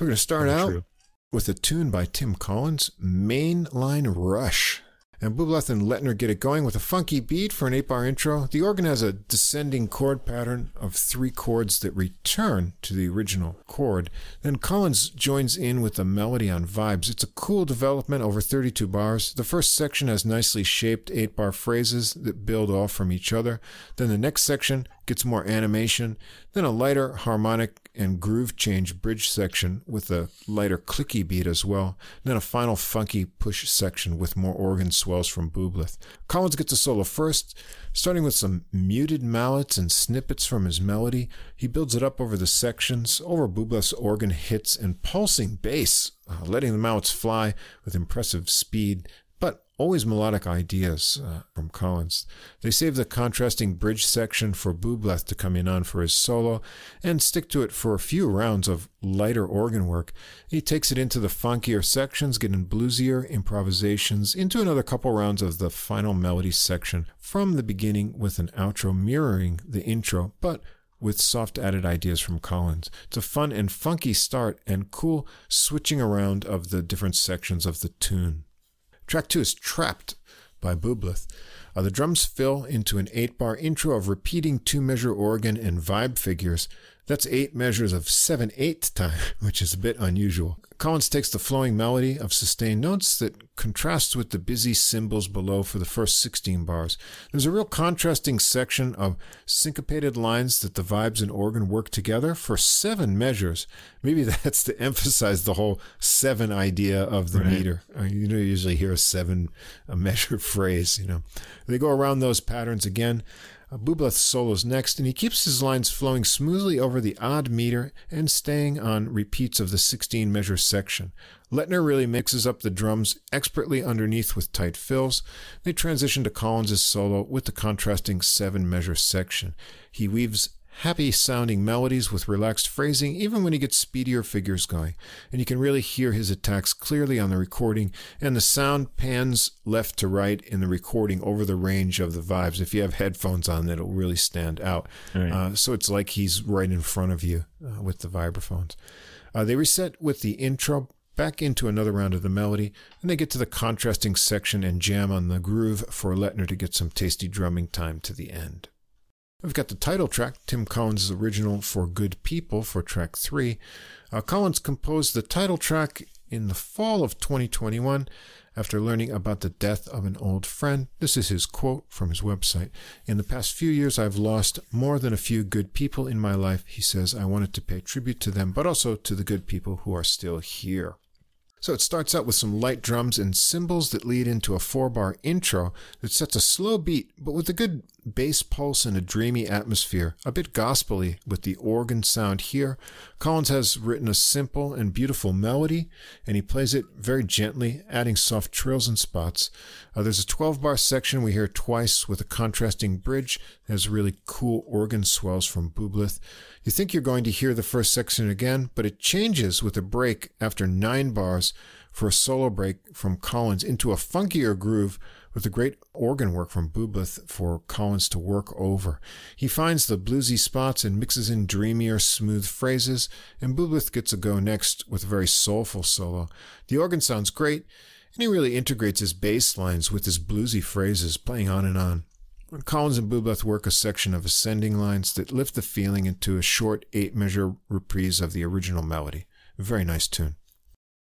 we're going to start out with a tune by Tim Collins, Mainline Rush. And Bublis and Lettner get it going with a funky beat for an 8-bar intro. The organ has a descending chord pattern of 3 chords that return to the original chord. Then Collins joins in with a melody on vibes. It's a cool development over 32 bars. The first section has nicely shaped 8-bar phrases that build off from each other. Then the next section gets more animation. Then a lighter harmonic and groove change bridge section with a lighter clicky beat as well. And then a final funky push section with more organ swells from Bublis. Collins gets a solo first, starting with some muted mallets and snippets from his melody. He builds it up over the sections, over Bublis' organ hits and pulsing bass, letting the mallets fly with impressive speed. Always melodic ideas from Collins. They save the contrasting bridge section for Bublis to come in on for his solo and stick to it for a few rounds of lighter organ work. He takes it into the funkier sections, getting bluesier improvisations, into another couple rounds of the final melody section from the beginning with an outro mirroring the intro, but with soft added ideas from Collins. It's a fun and funky start and cool switching around of the different sections of the tune. Track 2 is Trapped by Bublis. The drums fill into an 8-bar intro of repeating 2-measure organ and vibe figures. That's 8 measures of 7/8 time, which is a bit unusual. Collins takes the flowing melody of sustained notes that contrasts with the busy cymbals below for the first 16 bars. There's a real contrasting section of syncopated lines that the vibes and organ work together for 7 measures. Maybe that's to emphasize the whole 7 idea of the meter. You don't usually hear a 7-measure phrase, you know. They go around those patterns again. Bublis solos next, and he keeps his lines flowing smoothly over the odd meter and staying on repeats of the 16-measure section. Lettner really mixes up the drums expertly underneath with tight fills. They transition to Collins' solo with the contrasting 7-measure section. He weaves happy-sounding melodies with relaxed phrasing even when he gets speedier figures going, and you can really hear his attacks clearly on the recording, and the sound pans left to right in the recording over the range of the vibes. If you have headphones on, it'll really stand out. Right. So it's like he's right in front of you with the vibraphones. They reset with the intro back into another round of the melody, and they get to the contrasting section and jam on the groove for Lettner to get some tasty drumming time to the end. We've got the title track, Tim Collins' original for Good People, for track 3. Collins composed the title track in the fall of 2021 after learning about the death of an old friend. This is his quote from his website. "In the past few years, I've lost more than a few good people in my life," he says. "I wanted to pay tribute to them, but also to the good people who are still here." So it starts out with some light drums and cymbals that lead into a 4-bar intro that sets a slow beat, but with a good bass pulse and a dreamy atmosphere, a bit gospel-y with the organ sound here. Collins has written a simple and beautiful melody, and he plays it very gently, adding soft trills and spots. There's a 12-bar section we hear twice with a contrasting bridge that has really cool organ swells from Bublis. You think you're going to hear the first section again, but it changes with a break after 9 bars for a solo break from Collins into a funkier groove with a great organ work from Bublis for Collins to work over. He finds the bluesy spots and mixes in dreamier, smooth phrases, and Bublis gets a go next with a very soulful solo. The organ sounds great, and he really integrates his bass lines with his bluesy phrases, playing on and on. Collins and Bublis work a section of ascending lines that lift the feeling into a short 8-measure reprise of the original melody. A very nice tune.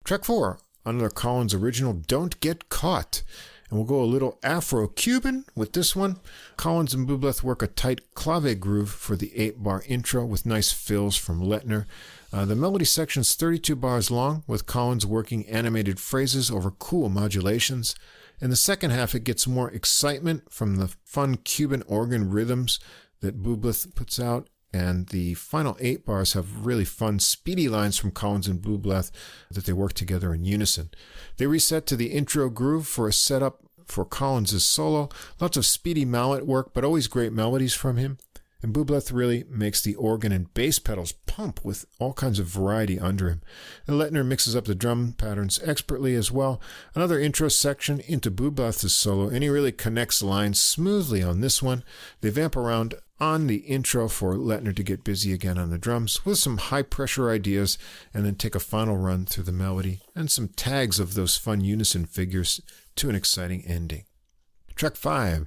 Track 4, another Collins original, Don't Get Caught. And we'll go a little Afro-Cuban with this one. Collins and Bublis work a tight clave groove for the 8-bar intro with nice fills from Lettner. The melody section's 32 bars long, with Collins working animated phrases over cool modulations. In the second half, it gets more excitement from the fun Cuban organ rhythms that Bublis puts out, And the final 8 bars have really fun, speedy lines from Collins and Bubleth that they work together in unison. They reset to the intro groove for a setup for Collins' solo. Lots of speedy mallet work, but always great melodies from him. And Bubleth really makes the organ and bass pedals pump with all kinds of variety under him. And Lettner mixes up the drum patterns expertly as well. Another intro section into Bubleth's solo, and he really connects lines smoothly on this one. They vamp around on the intro for Lettner to get busy again on the drums with some high-pressure ideas, and then take a final run through the melody and some tags of those fun unison figures to an exciting ending. Track 5,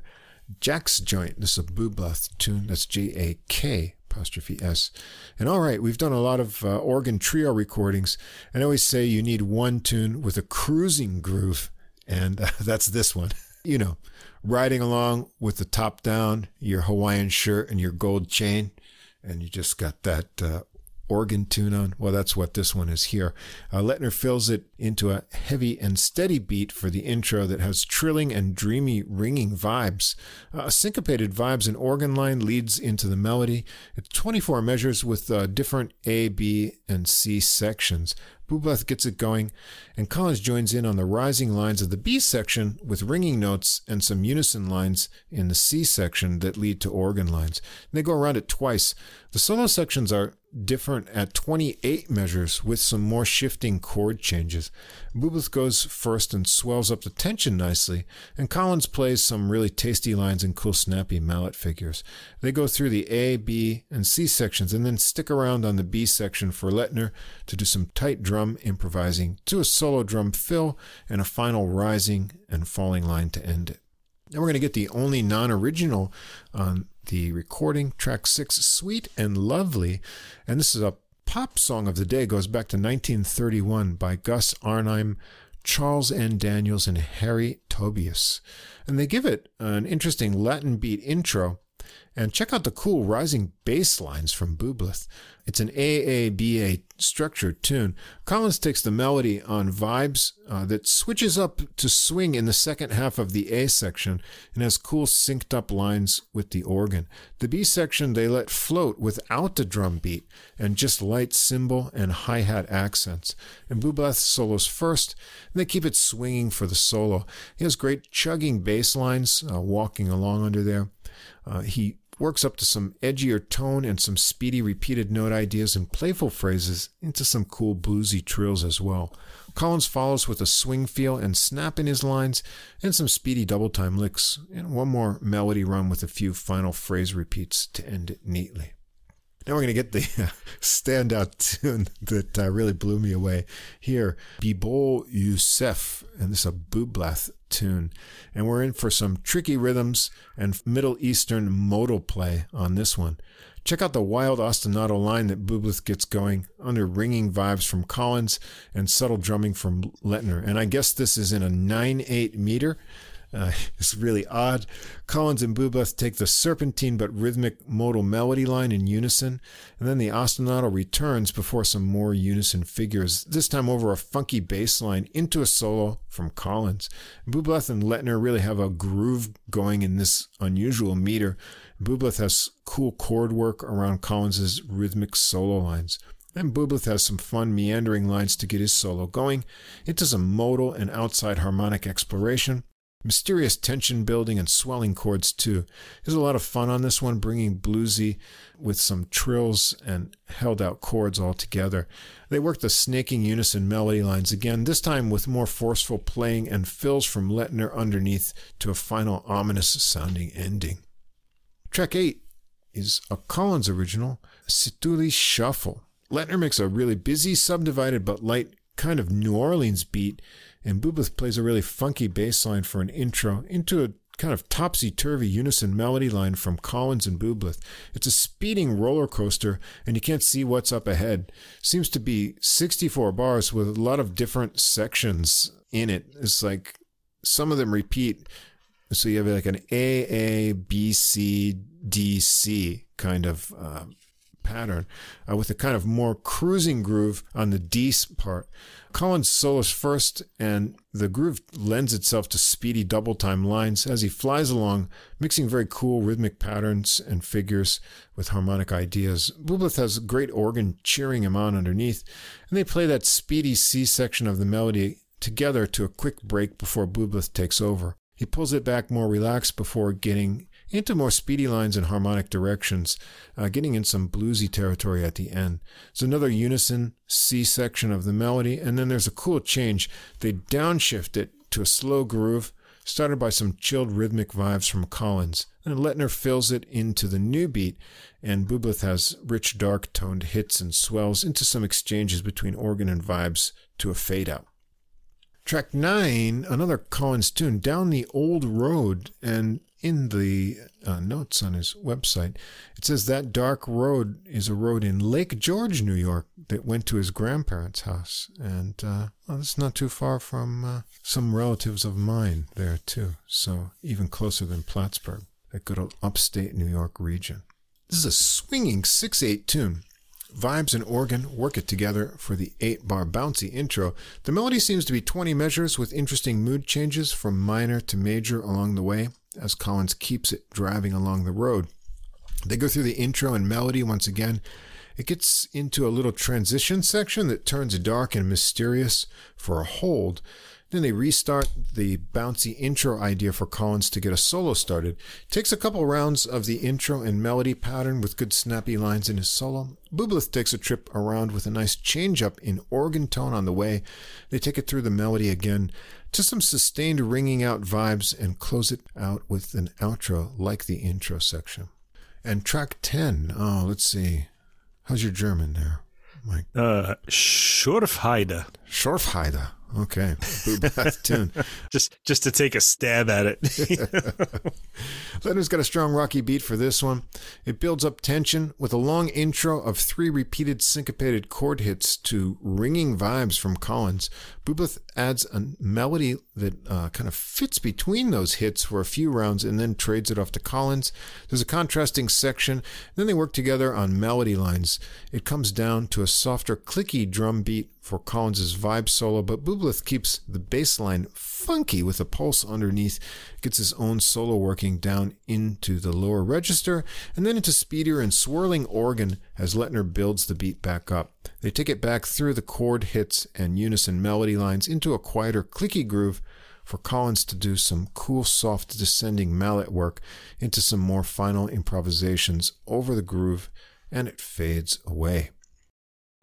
Jack's Joint. This is a Bubleth tune. That's J-A-K'S. And all right, we've done a lot of organ trio recordings, and I always say you need one tune with a cruising groove, and that's this one. You know, riding along with the top down, your Hawaiian shirt, and your gold chain, and you just got that organ tune on. Well, that's what this one is here. Lettner fills it into a heavy and steady beat for the intro that has trilling and dreamy ringing vibes. Syncopated vibes and organ line leads into the melody. It's 24 measures with different A, B, and C sections. Bubleth gets it going, and Collins joins in on the rising lines of the B section with ringing notes and some unison lines in the C section that lead to organ lines. And they go around it twice. The solo sections are different at 28 measures with some more shifting chord changes. Bubleth goes first and swells up the tension nicely, and Collins plays some really tasty lines and cool snappy mallet figures. They go through the A, B, and C sections, and then stick around on the B section for Lettner to do some tight drum improvising to a solo drum fill and a final rising and falling line to end it. Now we're going to get the only non-original on the recording, track 6, Sweet and Lovely. And this is a pop song of the day. It goes back to 1931 by Gus Arnheim, Charles N. Daniels, and Harry Tobias. And they give it an interesting Latin beat intro. And check out the cool rising bass lines from Bubleth. It's an AABA structured tune. Collins takes the melody on vibes that switches up to swing in the second half of the A section and has cool synced up lines with the organ. The B section they let float without the drum beat and just light cymbal and hi-hat accents. And Bubleth solos first, and they keep it swinging for the solo. He has great chugging bass lines walking along under there. He works up to some edgier tone and some speedy repeated note ideas and playful phrases into some cool bluesy trills as well. Collins follows with a swing feel and snap in his lines and some speedy double time licks, and one more melody run with a few final phrase repeats to end it neatly. Now we're going to get the standout tune that really blew me away here, Bibol Youssef, and this is a Bubleth tune. And we're in for some tricky rhythms and Middle Eastern modal play on this one. Check out the wild ostinato line that Bubleth gets going under ringing vibes from Collins and subtle drumming from Lettner. And I guess this is in a 9/8 meter. It's really odd. Collins and Bubleth take the serpentine but rhythmic modal melody line in unison, and then the ostinato returns before some more unison figures, this time over a funky bass line into a solo from Collins. Bubleth and Lettner really have a groove going in this unusual meter. Bubleth has cool chord work around Collins' rhythmic solo lines. And Bubleth has some fun meandering lines to get his solo going. It does a modal and outside harmonic exploration. Mysterious tension building and swelling chords too. There's a lot of fun on this one, bringing bluesy with some trills and held out chords all together. They work the snaking unison melody lines again, this time with more forceful playing and fills from Lettner underneath to a final ominous sounding ending. Track 8 is a Collins original, Situli Shuffle. Lettner makes a really busy, subdivided but light kind of New Orleans beat, and Bubleth plays a really funky bass line for an intro into a kind of topsy-turvy unison melody line from Collins and Bubleth. It's a speeding roller coaster, and you can't see what's up ahead. Seems to be 64 bars with a lot of different sections in it. It's like some of them repeat, so you have like an A, B, C, D, C kind of pattern with a kind of more cruising groove on the D part. Collins solos first, and the groove lends itself to speedy double-time lines as he flies along, mixing very cool rhythmic patterns and figures with harmonic ideas. Bublith has a great organ cheering him on underneath, and they play that speedy C section of the melody together to a quick break before Bublith takes over. He pulls it back more relaxed before getting into more speedy lines and harmonic directions, getting in some bluesy territory at the end. It's another unison C section of the melody, and then there's a cool change. They downshift it to a slow groove, started by some chilled rhythmic vibes from Collins. And Lettner fills it into the new beat, and Bublith has rich, dark-toned hits and swells into some exchanges between organ and vibes to a fade-out. Track 9, another Collins tune, Down the Old Road, and in the notes on his website, it says that dark road is a road in Lake George, New York, that went to his grandparents' house. And well, it's not too far from some relatives of mine there, too. So even closer than Plattsburgh, that good old upstate New York region. This is a swinging 6/8 tune. Vibes and organ work it together for the 8-bar bouncy intro. The melody seems to be 20 measures with interesting mood changes from minor to major along the way, as Collins keeps it driving along the road. They go through the intro and melody once again. It gets into a little transition section that turns dark and mysterious for a hold. Then they restart the bouncy intro idea for Collins to get a solo started. Takes a couple rounds of the intro and melody pattern with good snappy lines in his solo. Bublith takes a trip around with a nice change-up in organ tone on the way. They take it through the melody again to some sustained ringing out vibes and close it out with an outro like the intro section. And track 10. Oh, let's see. How's your German there, Mike? Schorfheide. Schorfheide. Okay, Bublith tune. Just to take a stab at it. Lettner's got a strong rocky beat for this one. It builds up tension with a long intro of 3 repeated syncopated chord hits to ringing vibes from Collins. Bublith adds a melody that kind of fits between those hits for a few rounds and then trades it off to Collins. There's a contrasting section. Then they work together on melody lines. It comes down to a softer, clicky drum beat for Collins' vibe solo, but Bublith keeps the bass line funky with a pulse underneath, gets his own solo working down into the lower register, and then into speedier and swirling organ as Lettner builds the beat back up. They take it back through the chord hits and unison melody lines into a quieter, clicky groove for Collins to do some cool, soft, descending mallet work into some more final improvisations over the groove, and it fades away.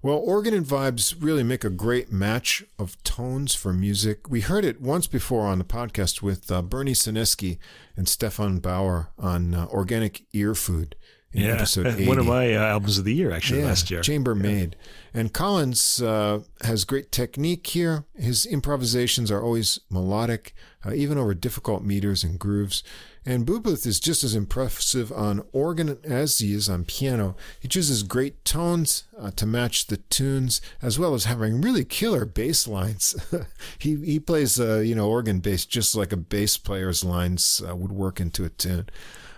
Well, organ and vibes really make a great match of tones for music. We heard it once before on the podcast with Bernie Sineski and Stefan Bauer on Organic Ear Food in episode 80. One of my albums of the year, actually, last year. Chambermaid. Yeah. And Collins has great technique here. His improvisations are always melodic, even over difficult meters and grooves. And Bublith is just as impressive on organ as he is on piano. He chooses great tones to match the tunes, as well as having really killer bass lines. He plays, organ bass just like a bass player's lines would work into a tune.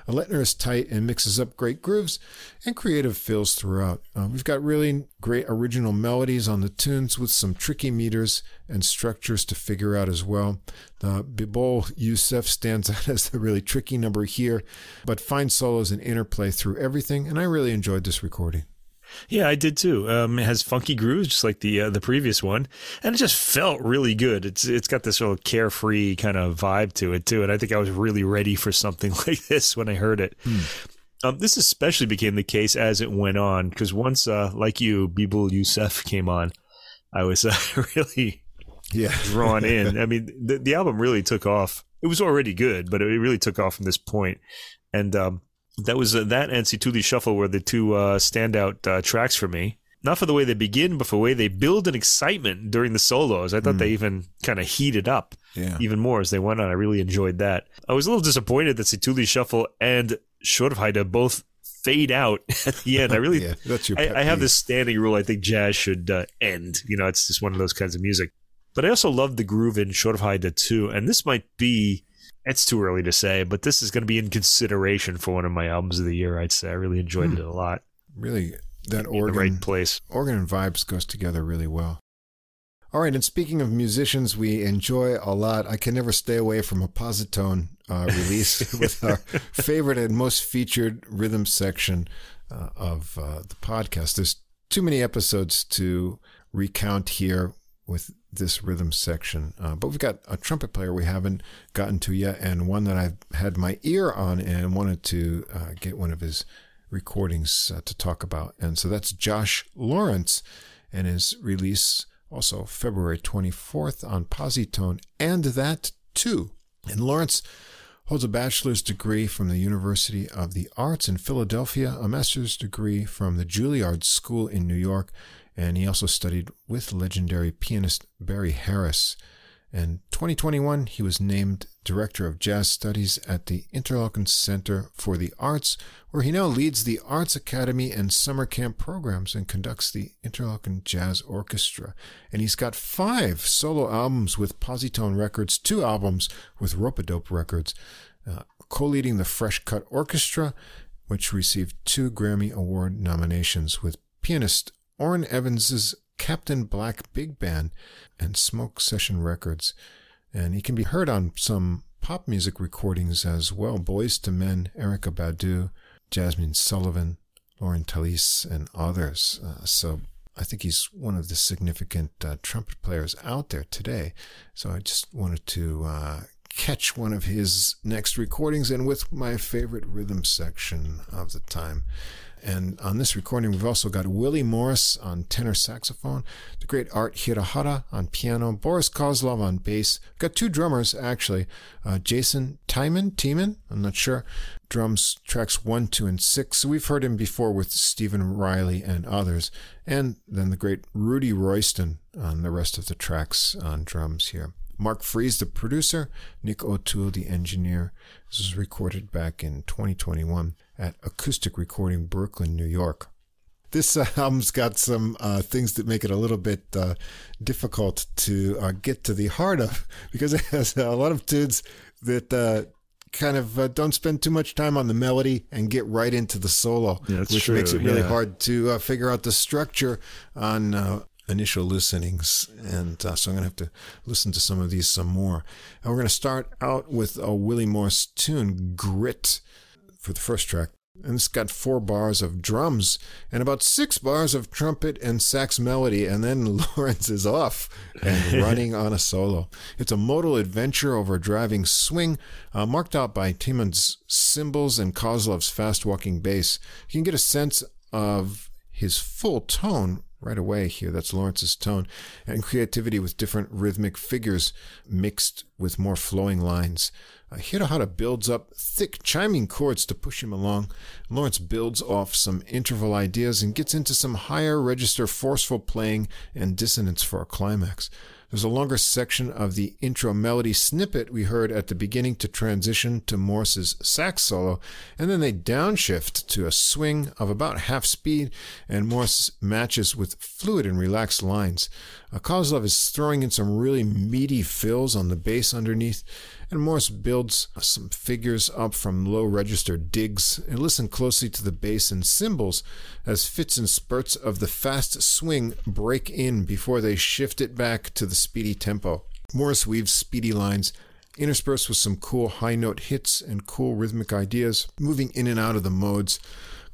Lettner is tight and mixes up great grooves and creative fills throughout. We've got really great original melodies on the tunes with some tricky meters and structures to figure out as well. Bibol Youssef stands out as the really tricky number here, but fine solos and interplay through everything, and I really enjoyed this recording. Yeah, I did too. It has funky grooves, just like the previous one, and it just felt really good. It's got this little carefree kind of vibe to it too, and I think I was really ready for something like this when I heard it. This especially became the case as it went on, because once, like you, Bibol Youssef came on, I was really drawn in. I mean, the album really took off. It was already good, but it really took off from this point, and that was that and Situli Shuffle were the two standout tracks for me. Not for the way they begin, but for the way they build an excitement during the solos. I thought they even kind of heated up even more as they went on. I really enjoyed that. I was a little disappointed that Situli Shuffle and Schorfheide both fade out at the end. I really, that's your pet peeve. I have this standing rule. I think jazz should end. It's just one of those kinds of music. But I also loved the groove in Schorfheide too. And this might be... It's too early to say, but this is going to be in consideration for one of my albums of the year, I'd say. I really enjoyed it a lot. Really that organ, the right place. Organ and vibes goes together really well. All right, and speaking of musicians we enjoy a lot, I can never stay away from a Positone release with our favorite and most featured rhythm section of the podcast. There's too many episodes to recount here with this rhythm section, but we've got a trumpet player we haven't gotten to yet, and one that I've had my ear on and wanted to get one of his recordings to talk about. And so that's Josh Lawrence and his release, also February 24th on Positone, And That Too. And Lawrence holds a bachelor's degree from the University of the Arts in Philadelphia, a master's degree from the Juilliard School in New York, and he also studied with legendary pianist Barry Harris. In 2021, he was named Director of Jazz Studies at the Interlochen Center for the Arts, where he now leads the Arts Academy and Summer Camp programs and conducts the Interlochen Jazz Orchestra. And he's got 5 solo albums with Positone Records, 2 albums with Ropadope Records, co-leading the Fresh Cut Orchestra, which received 2 Grammy Award nominations with pianist Orrin Evans's Captain Black Big Band and Smoke Session Records. And he can be heard on some pop music recordings as well. Boys to Men, Erykah Badu, Jasmine Sullivan, Lauren Tallis, and others. So I think he's one of the significant trumpet players out there today. So I just wanted to catch one of his next recordings, and with my favorite rhythm section of the time. And on this recording, we've also got Willie Morris on tenor saxophone, the great Art Hirahara on piano, Boris Kozlov on bass. We've got 2 drummers, actually. Jason Tiemann, I'm not sure, drums tracks 1, 2, and 6. So we've heard him before with Stephen Riley and others. And then the great Rudy Royston on the rest of the tracks on drums here. Mark Fries, the producer, Nick O'Toole, the engineer. This was recorded back in 2021 at Acoustic Recording, Brooklyn, New York. This album's got some things that make it a little bit difficult to get to the heart of, because it has a lot of tunes that kind of don't spend too much time on the melody and get right into the solo, makes it really hard to figure out the structure on initial listenings, and so I'm going to have to listen to some of these some more. And we're going to start out with a Willie Morris tune, Grit, for the first track. And it's got 4 bars of drums and about 6 bars of trumpet and sax melody, and then Lawrence is off and running on a solo. It's a modal adventure over a driving swing, marked out by Tiemann's cymbals and Kozlov's fast-walking bass. You can get a sense of his full tone right away here. That's Lawrence's tone and creativity with different rhythmic figures mixed with more flowing lines. Hirahara builds up thick chiming chords to push him along. Lawrence builds off some interval ideas and gets into some higher register forceful playing and dissonance for a climax. There's a longer section of the intro melody snippet we heard at the beginning to transition to Morris's sax solo, and then they downshift to a swing of about half speed, and Morris matches with fluid and relaxed lines. Kozlov is throwing in some really meaty fills on the bass underneath, and Morris builds some figures up from low register digs, and listen closely to the bass and cymbals as fits and spurts of the fast swing break in before they shift it back to the speedy tempo. Morris weaves speedy lines interspersed with some cool high note hits and cool rhythmic ideas, moving in and out of the modes.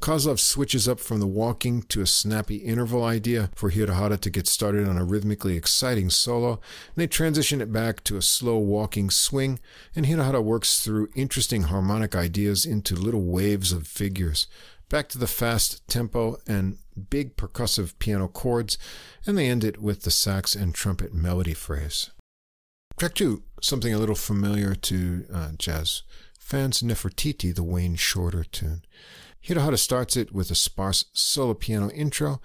Kozlov switches up from the walking to a snappy interval idea for Hirahara to get started on a rhythmically exciting solo, and they transition it back to a slow walking swing, and Hirahara works through interesting harmonic ideas into little waves of figures, back to the fast tempo and big percussive piano chords, and they end it with the sax and trumpet melody phrase. Track 2, something a little familiar to jazz fans, Nefertiti, the Wayne Shorter tune. Hirahara starts it with a sparse solo piano intro,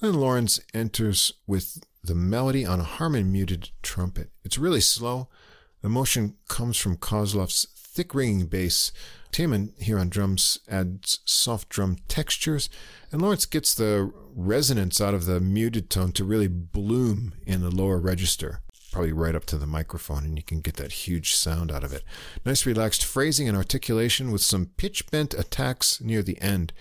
and then Lawrence enters with the melody on a Harman-muted trumpet. It's really slow. The motion comes from Kozlov's thick ringing bass. Tiemann here on drums adds soft drum textures, and Lawrence gets the resonance out of the muted tone to really bloom in the lower register, probably right up to the microphone, and you can get that huge sound out of it. Nice relaxed phrasing and articulation with some pitch bent attacks near the end.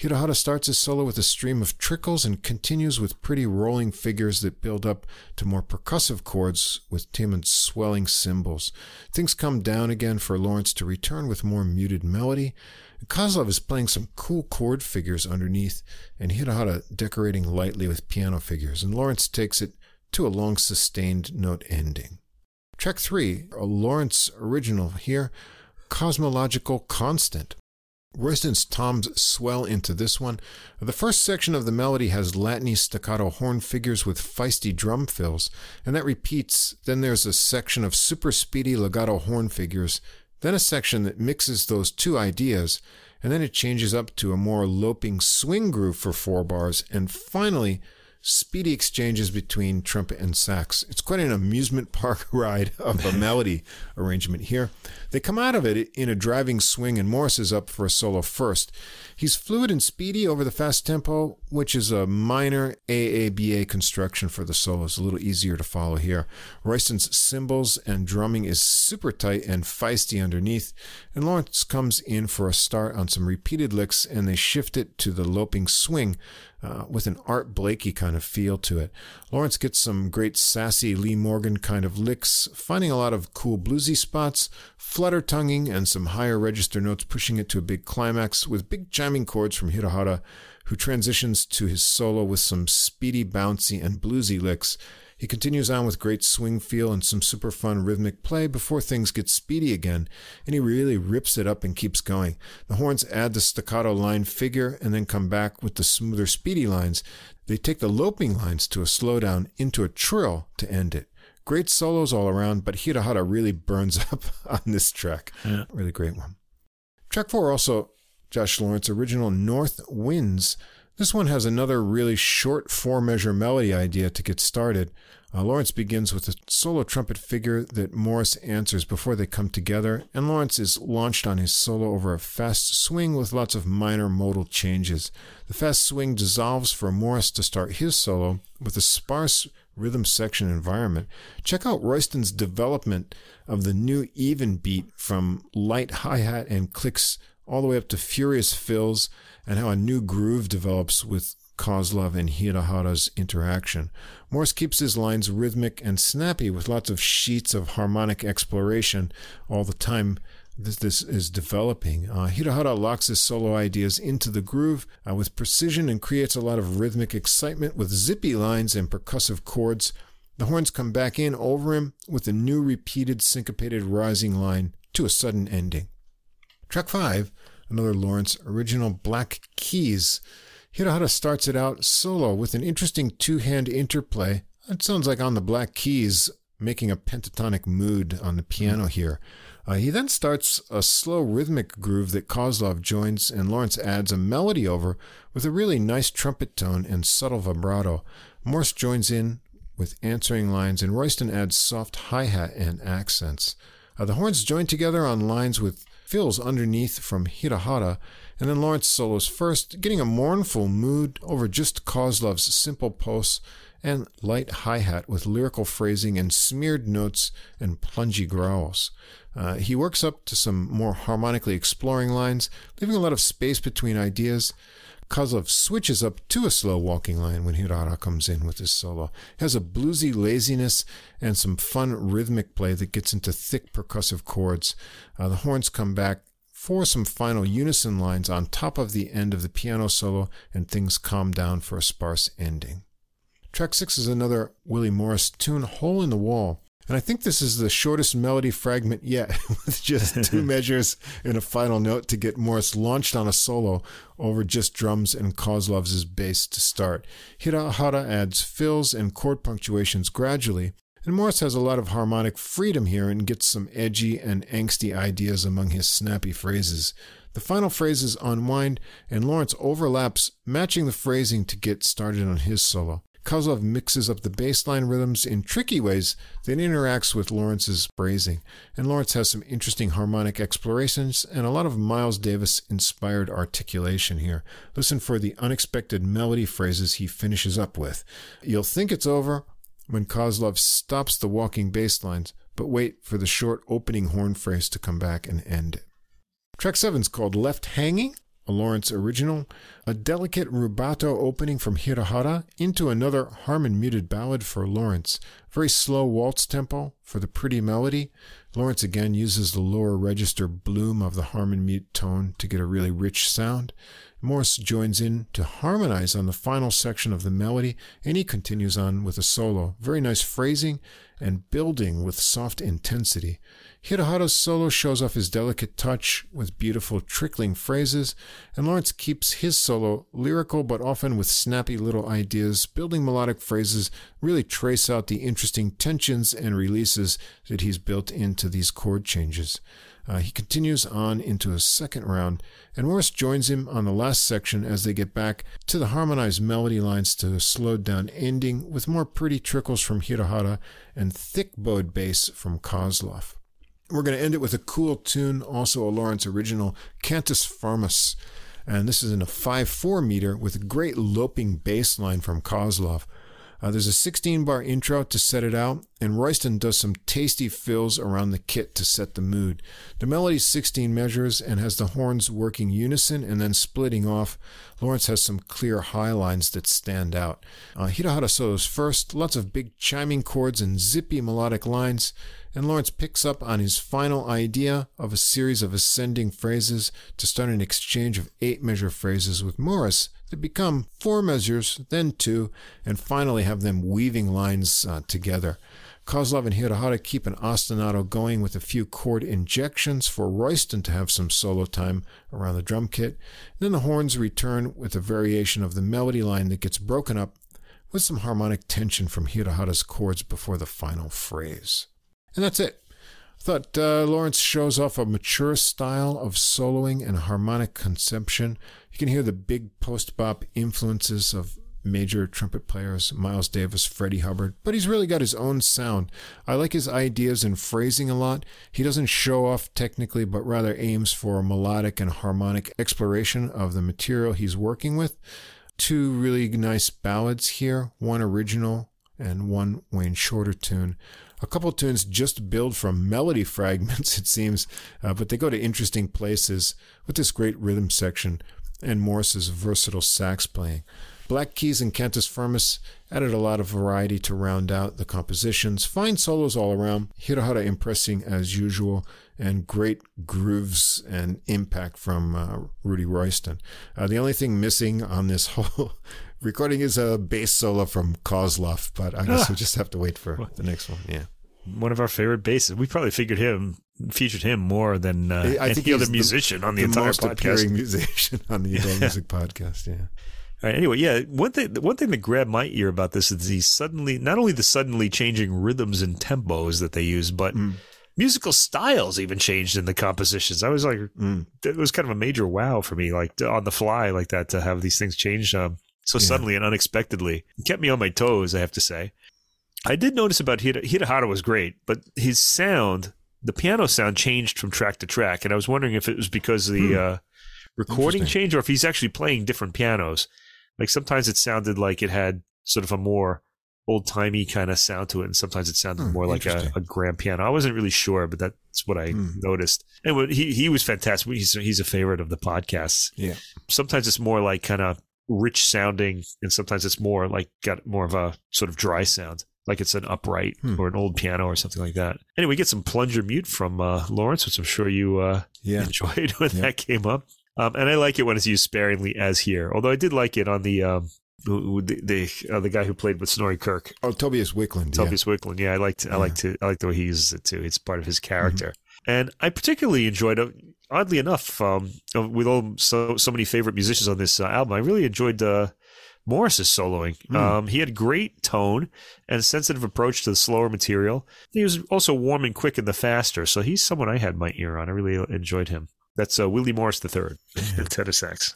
Hirohara starts his solo with a stream of trickles and continues with pretty rolling figures that build up to more percussive chords with timid swelling cymbals. Things come down again for Lawrence to return with more muted melody. Kozlov is playing some cool chord figures underneath, and Hirohara decorating lightly with piano figures, and Lawrence takes it to a long sustained note ending. Track 3, a Lawrence original here, Cosmological Constant. Royston's toms swell into this one. The first section of the melody has Latiny staccato horn figures with feisty drum fills, and that repeats. Then there's a section of super speedy legato horn figures, then a section that mixes those two ideas, and then it changes up to a more loping swing groove for 4 bars, and finally, speedy exchanges between trumpet and sax. It's quite an amusement park ride of a melody arrangement here. They come out of it in a driving swing, and Morris is up for a solo first. He's fluid and speedy over the fast tempo, which is a minor AABA construction for the solo. It's a little easier to follow here. Royston's cymbals and drumming is super tight and feisty underneath, and Lawrence comes in for a start on some repeated licks, and they shift it to the loping swing with an Art Blakey kind of feel to it. Lawrence gets some great sassy Lee Morgan kind of licks, finding a lot of cool bluesy spots, flutter-tonguing, and some higher register notes pushing it to a big climax with big chiming chords from Hirohara, who transitions to his solo with some speedy, bouncy, and bluesy licks. He continues on with great swing feel and some super fun rhythmic play before things get speedy again, and he really rips it up and keeps going. The horns add the staccato line figure and then come back with the smoother, speedy lines. They take the loping lines to a slowdown into a trill to end it. Great solos all around, but Hirohara really burns up on this track. Yeah. Really great one. Track 4, also Josh Lawrence original, North Winds. This one has another really short 4-measure melody idea to get started. Lawrence begins with a solo trumpet figure that Morris answers before they come together, and Lawrence is launched on his solo over a fast swing with lots of minor modal changes. The fast swing dissolves for Morris to start his solo with a sparse rhythm section environment. Check out Royston's development of the new even beat from light hi-hat and clicks all the way up to furious fills, and how a new groove develops with Kozlov and Hirohara's interaction. Morse keeps his lines rhythmic and snappy with lots of sheets of harmonic exploration all the time this is developing. Hirohara locks his solo ideas into the groove with precision and creates a lot of rhythmic excitement with zippy lines and percussive chords. The horns come back in over him with a new repeated syncopated rising line to a sudden ending. Track 5, another Lawrence original, Black Keys. Hirohara starts it out solo with an interesting two-hand interplay. It sounds like on the Black Keys, making a pentatonic mood on the piano here. He then starts a slow rhythmic groove that Kozlov joins, and Lawrence adds a melody over with a really nice trumpet tone and subtle vibrato. Morse joins in with answering lines, and Royston adds soft hi-hat and accents. The horns join together on lines with fills underneath from Hirohara, and then Lawrence solos first, getting a mournful mood over just Kozlov's simple pulse and light hi-hat with lyrical phrasing and smeared notes and plungy growls. He works up to some more harmonically exploring lines, leaving a lot of space between ideas. Kozlov switches up to a slow walking line when Hirohara comes in with his solo. It has a bluesy laziness and some fun rhythmic play that gets into thick percussive chords. The horns come back for some final unison lines on top of the end of the piano solo, and things calm down for a sparse ending. Track 6 is another Willie Morris tune, Hole in the Wall. And I think this is the shortest melody fragment yet, with just 2 measures and a final note to get Morris launched on a solo over just drums and Kozlov's bass to start. Hirohara adds fills and chord punctuations gradually, and Morris has a lot of harmonic freedom here and gets some edgy and angsty ideas among his snappy phrases. The final phrases unwind, and Lawrence overlaps, matching the phrasing to get started on his solo. Kozlov mixes up the bassline rhythms in tricky ways that interacts with Lawrence's phrasing, and Lawrence has some interesting harmonic explorations and a lot of Miles Davis-inspired articulation here. Listen for the unexpected melody phrases he finishes up with. You'll think it's over when Kozlov stops the walking bass lines, but wait for the short opening horn phrase to come back and end it. Track 7 is called Left Hanging. a Lawrence original, a delicate rubato opening from Hirohara into another harmon-muted ballad for Lawrence, very slow waltz tempo for the pretty melody. Lawrence again uses the lower register bloom of the harmon-mute tone to get a really rich sound. Morris joins in to harmonize on the final section of the melody, and he continues on with a solo. Very nice phrasing and building with soft intensity. Hirohara's solo shows off his delicate touch with beautiful trickling phrases, and Lawrence keeps his solo lyrical but often with snappy little ideas. Building melodic phrases really trace out the interesting tensions and releases that he's built into these chord changes. He continues on into his second round, and Morris joins him on the last section as they get back to the harmonized melody lines to a slowed down ending with more pretty trickles from Hirohara and thick bowed bass from Kozlov. We're going to end it with a cool tune, also a Lawrence original, Cantus Farmus, and this is in a 5/4 meter with a great loping bass line from Kozlov. There's a 16-bar intro to set it out, and Royston does some tasty fills around the kit to set the mood. The melody's 16 measures and has the horns working unison and then splitting off. Lawrence has some clear high lines that stand out. Hirohara solos first, lots of big chiming chords and zippy melodic lines, and Lawrence picks up on his final idea of a series of ascending phrases to start an exchange of 8-measure phrases with Morris that become 4 measures, then 2, and finally have them weaving lines together. Kozlov and Hirohara keep an ostinato going with a few chord injections for Royston to have some solo time around the drum kit. Then the horns return with a variation of the melody line that gets broken up with some harmonic tension from Hirohara's chords before the final phrase. And that's it. I thought Lawrence shows off a mature style of soloing and harmonic conception. You can hear the big post-bop influences of major trumpet players, Miles Davis, Freddie Hubbard, but he's really got his own sound. I like his ideas and phrasing a lot. He doesn't show off technically, but rather aims for melodic and harmonic exploration of the material he's working with. 2 really nice ballads here, one original and one Wayne Shorter tune. A couple tunes just build from melody fragments, it seems, but they go to interesting places with this great rhythm section and Morris's versatile sax playing. Black Keys and Cantus Firmus added a lot of variety to round out the compositions. Fine solos all around, Hirohara impressing as usual, and great grooves and impact from Rudy Royston. The only thing missing on this whole recording is a bass solo from Kozlov, but I guess we'll just have to wait for the next one. Yeah, one of our favorite basses. We probably featured him more than any other musician on the entire podcast. The most appearing musician on the Adult Music Podcast, yeah. All right, anyway, yeah, one thing that grabbed my ear about this is not only the suddenly changing rhythms and tempos that they use, but musical styles even changed in the compositions. I was like, it was kind of a major wow for me, like on the fly like that, to have these things change suddenly and unexpectedly. It kept me on my toes, I have to say. I did notice about Hirohara was great, but his sound, the piano sound, changed from track to track, and I was wondering if it was because of the recording change or if he's actually playing different pianos. Like sometimes it sounded like it had sort of a more old-timey kind of sound to it, and sometimes it sounded more like a grand piano. I wasn't really sure, but that's what I noticed. And he was fantastic. He's a favorite of the podcast. Yeah. Sometimes it's more like kind of rich sounding, and sometimes it's more like got more of a sort of dry sound, like it's an upright or an old piano or something like that. Anyway, we get some plunger mute from Lawrence, which I'm sure you enjoyed when that came up. And I like it when it's used sparingly as here. Although I did like it on the guy who played with Snorri Kirk. Oh, Tobias Wiklund. Wiklund. Yeah, I like the way he uses it too. It's part of his character. Mm-hmm. And I particularly enjoyed, oddly enough, with so many favorite musicians on this album, I really enjoyed Morris's soloing. He had great tone and sensitive approach to the slower material. He was also warm and quick in the faster. So he's someone I had my ear on. I really enjoyed him. That's Willie Morris III, the tenor sax.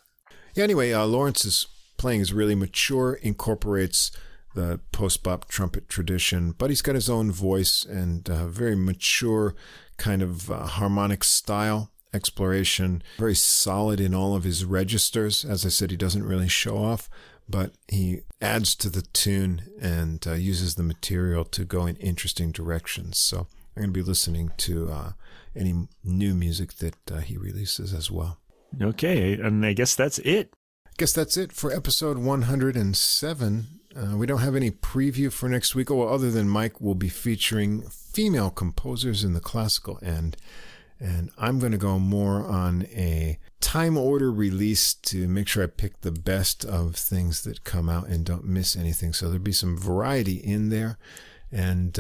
Yeah, anyway, Lawrence's playing is really mature, incorporates the post-bop trumpet tradition, but he's got his own voice and a very mature kind of harmonic style exploration, very solid in all of his registers. As I said, he doesn't really show off, but he adds to the tune and uses the material to go in interesting directions. So I'm going to be listening to any new music that he releases as well. Okay, and I guess that's it. For episode 107. We don't have any preview for next week, other than Mike will be featuring female composers in the classical end. And I'm going to go more on a time order release to make sure I pick the best of things that come out and don't miss anything. So there'll be some variety in there. And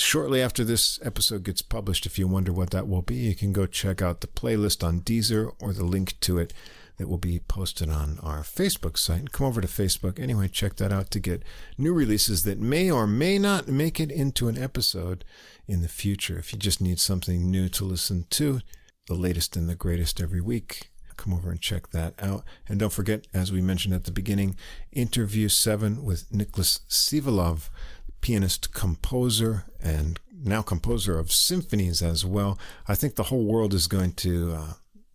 shortly after this episode gets published, if you wonder what that will be, you can go check out the playlist on Deezer or the link to it that will be posted on our Facebook site. Come over to Facebook. Anyway, check that out to get new releases that may or may not make it into an episode in the future. If you just need something new to listen to, the latest and the greatest every week, come over and check that out. And don't forget, as we mentioned at the beginning, Interview 7 with Niklas Sivelöv, pianist, composer, and now composer of symphonies as well. I think the whole world is going to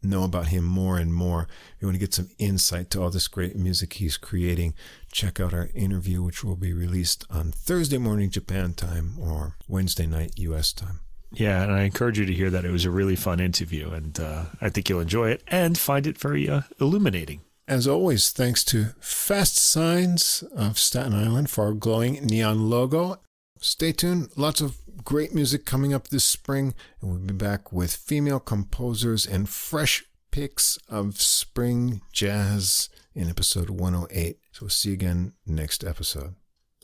know about him more and more. If you want to get some insight to all this great music he's creating, check out our interview, which will be released on Thursday morning Japan time or Wednesday night U.S. time. Yeah, and I encourage you to hear that. It was a really fun interview, and I think you'll enjoy it and find it very illuminating. As always, thanks to Fast Signs of Staten Island for our glowing neon logo. Stay tuned. Lots of great music coming up this spring, and we'll be back with female composers and fresh picks of spring jazz in episode 108. So we'll see you again next episode.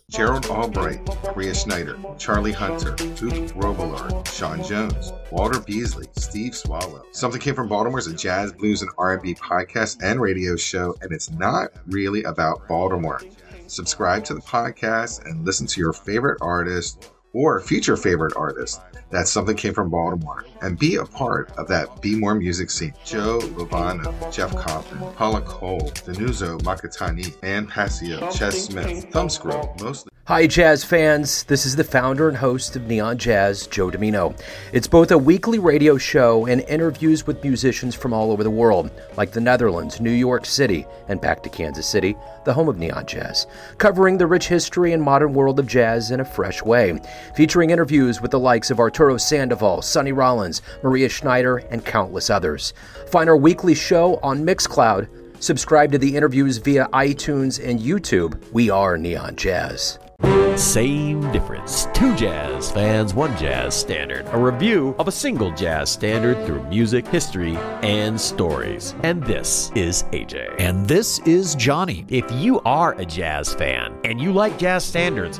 Gerald Albright, Rhea Schneider, Charlie Hunter, Duke Robillard, Sean Jones, Walter Beasley, Steve Swallow. Something Came from Baltimore is a jazz, blues, and R&B podcast and radio show, and it's not really about Baltimore. Subscribe to the podcast and listen to your favorite artist or future favorite artist. That's Something Came from Baltimore. And be a part of that Be More Music scene. Joe Lovano, Jeff Compton, Paula Cole, Danuzo Makatani, Ann Pasio, Chess Smith, Thumbscroll, mostly. Hi, jazz fans. This is the founder and host of Neon Jazz, Joe Dimino. It's both a weekly radio show and interviews with musicians from all over the world, like the Netherlands, New York City, and back to Kansas City, the home of Neon Jazz, covering the rich history and modern world of jazz in a fresh way, featuring interviews with the likes of Arturo Sandoval, Sonny Rollins, Maria Schneider, and countless others. Find our weekly show on Mixcloud. Subscribe to the interviews via iTunes and YouTube. We are Neon Jazz. Same difference. Two jazz fans, one jazz standard. A review of a single jazz standard through music, history, and stories. And this is AJ. And this is Johnny. If you are a jazz fan and you like jazz standards,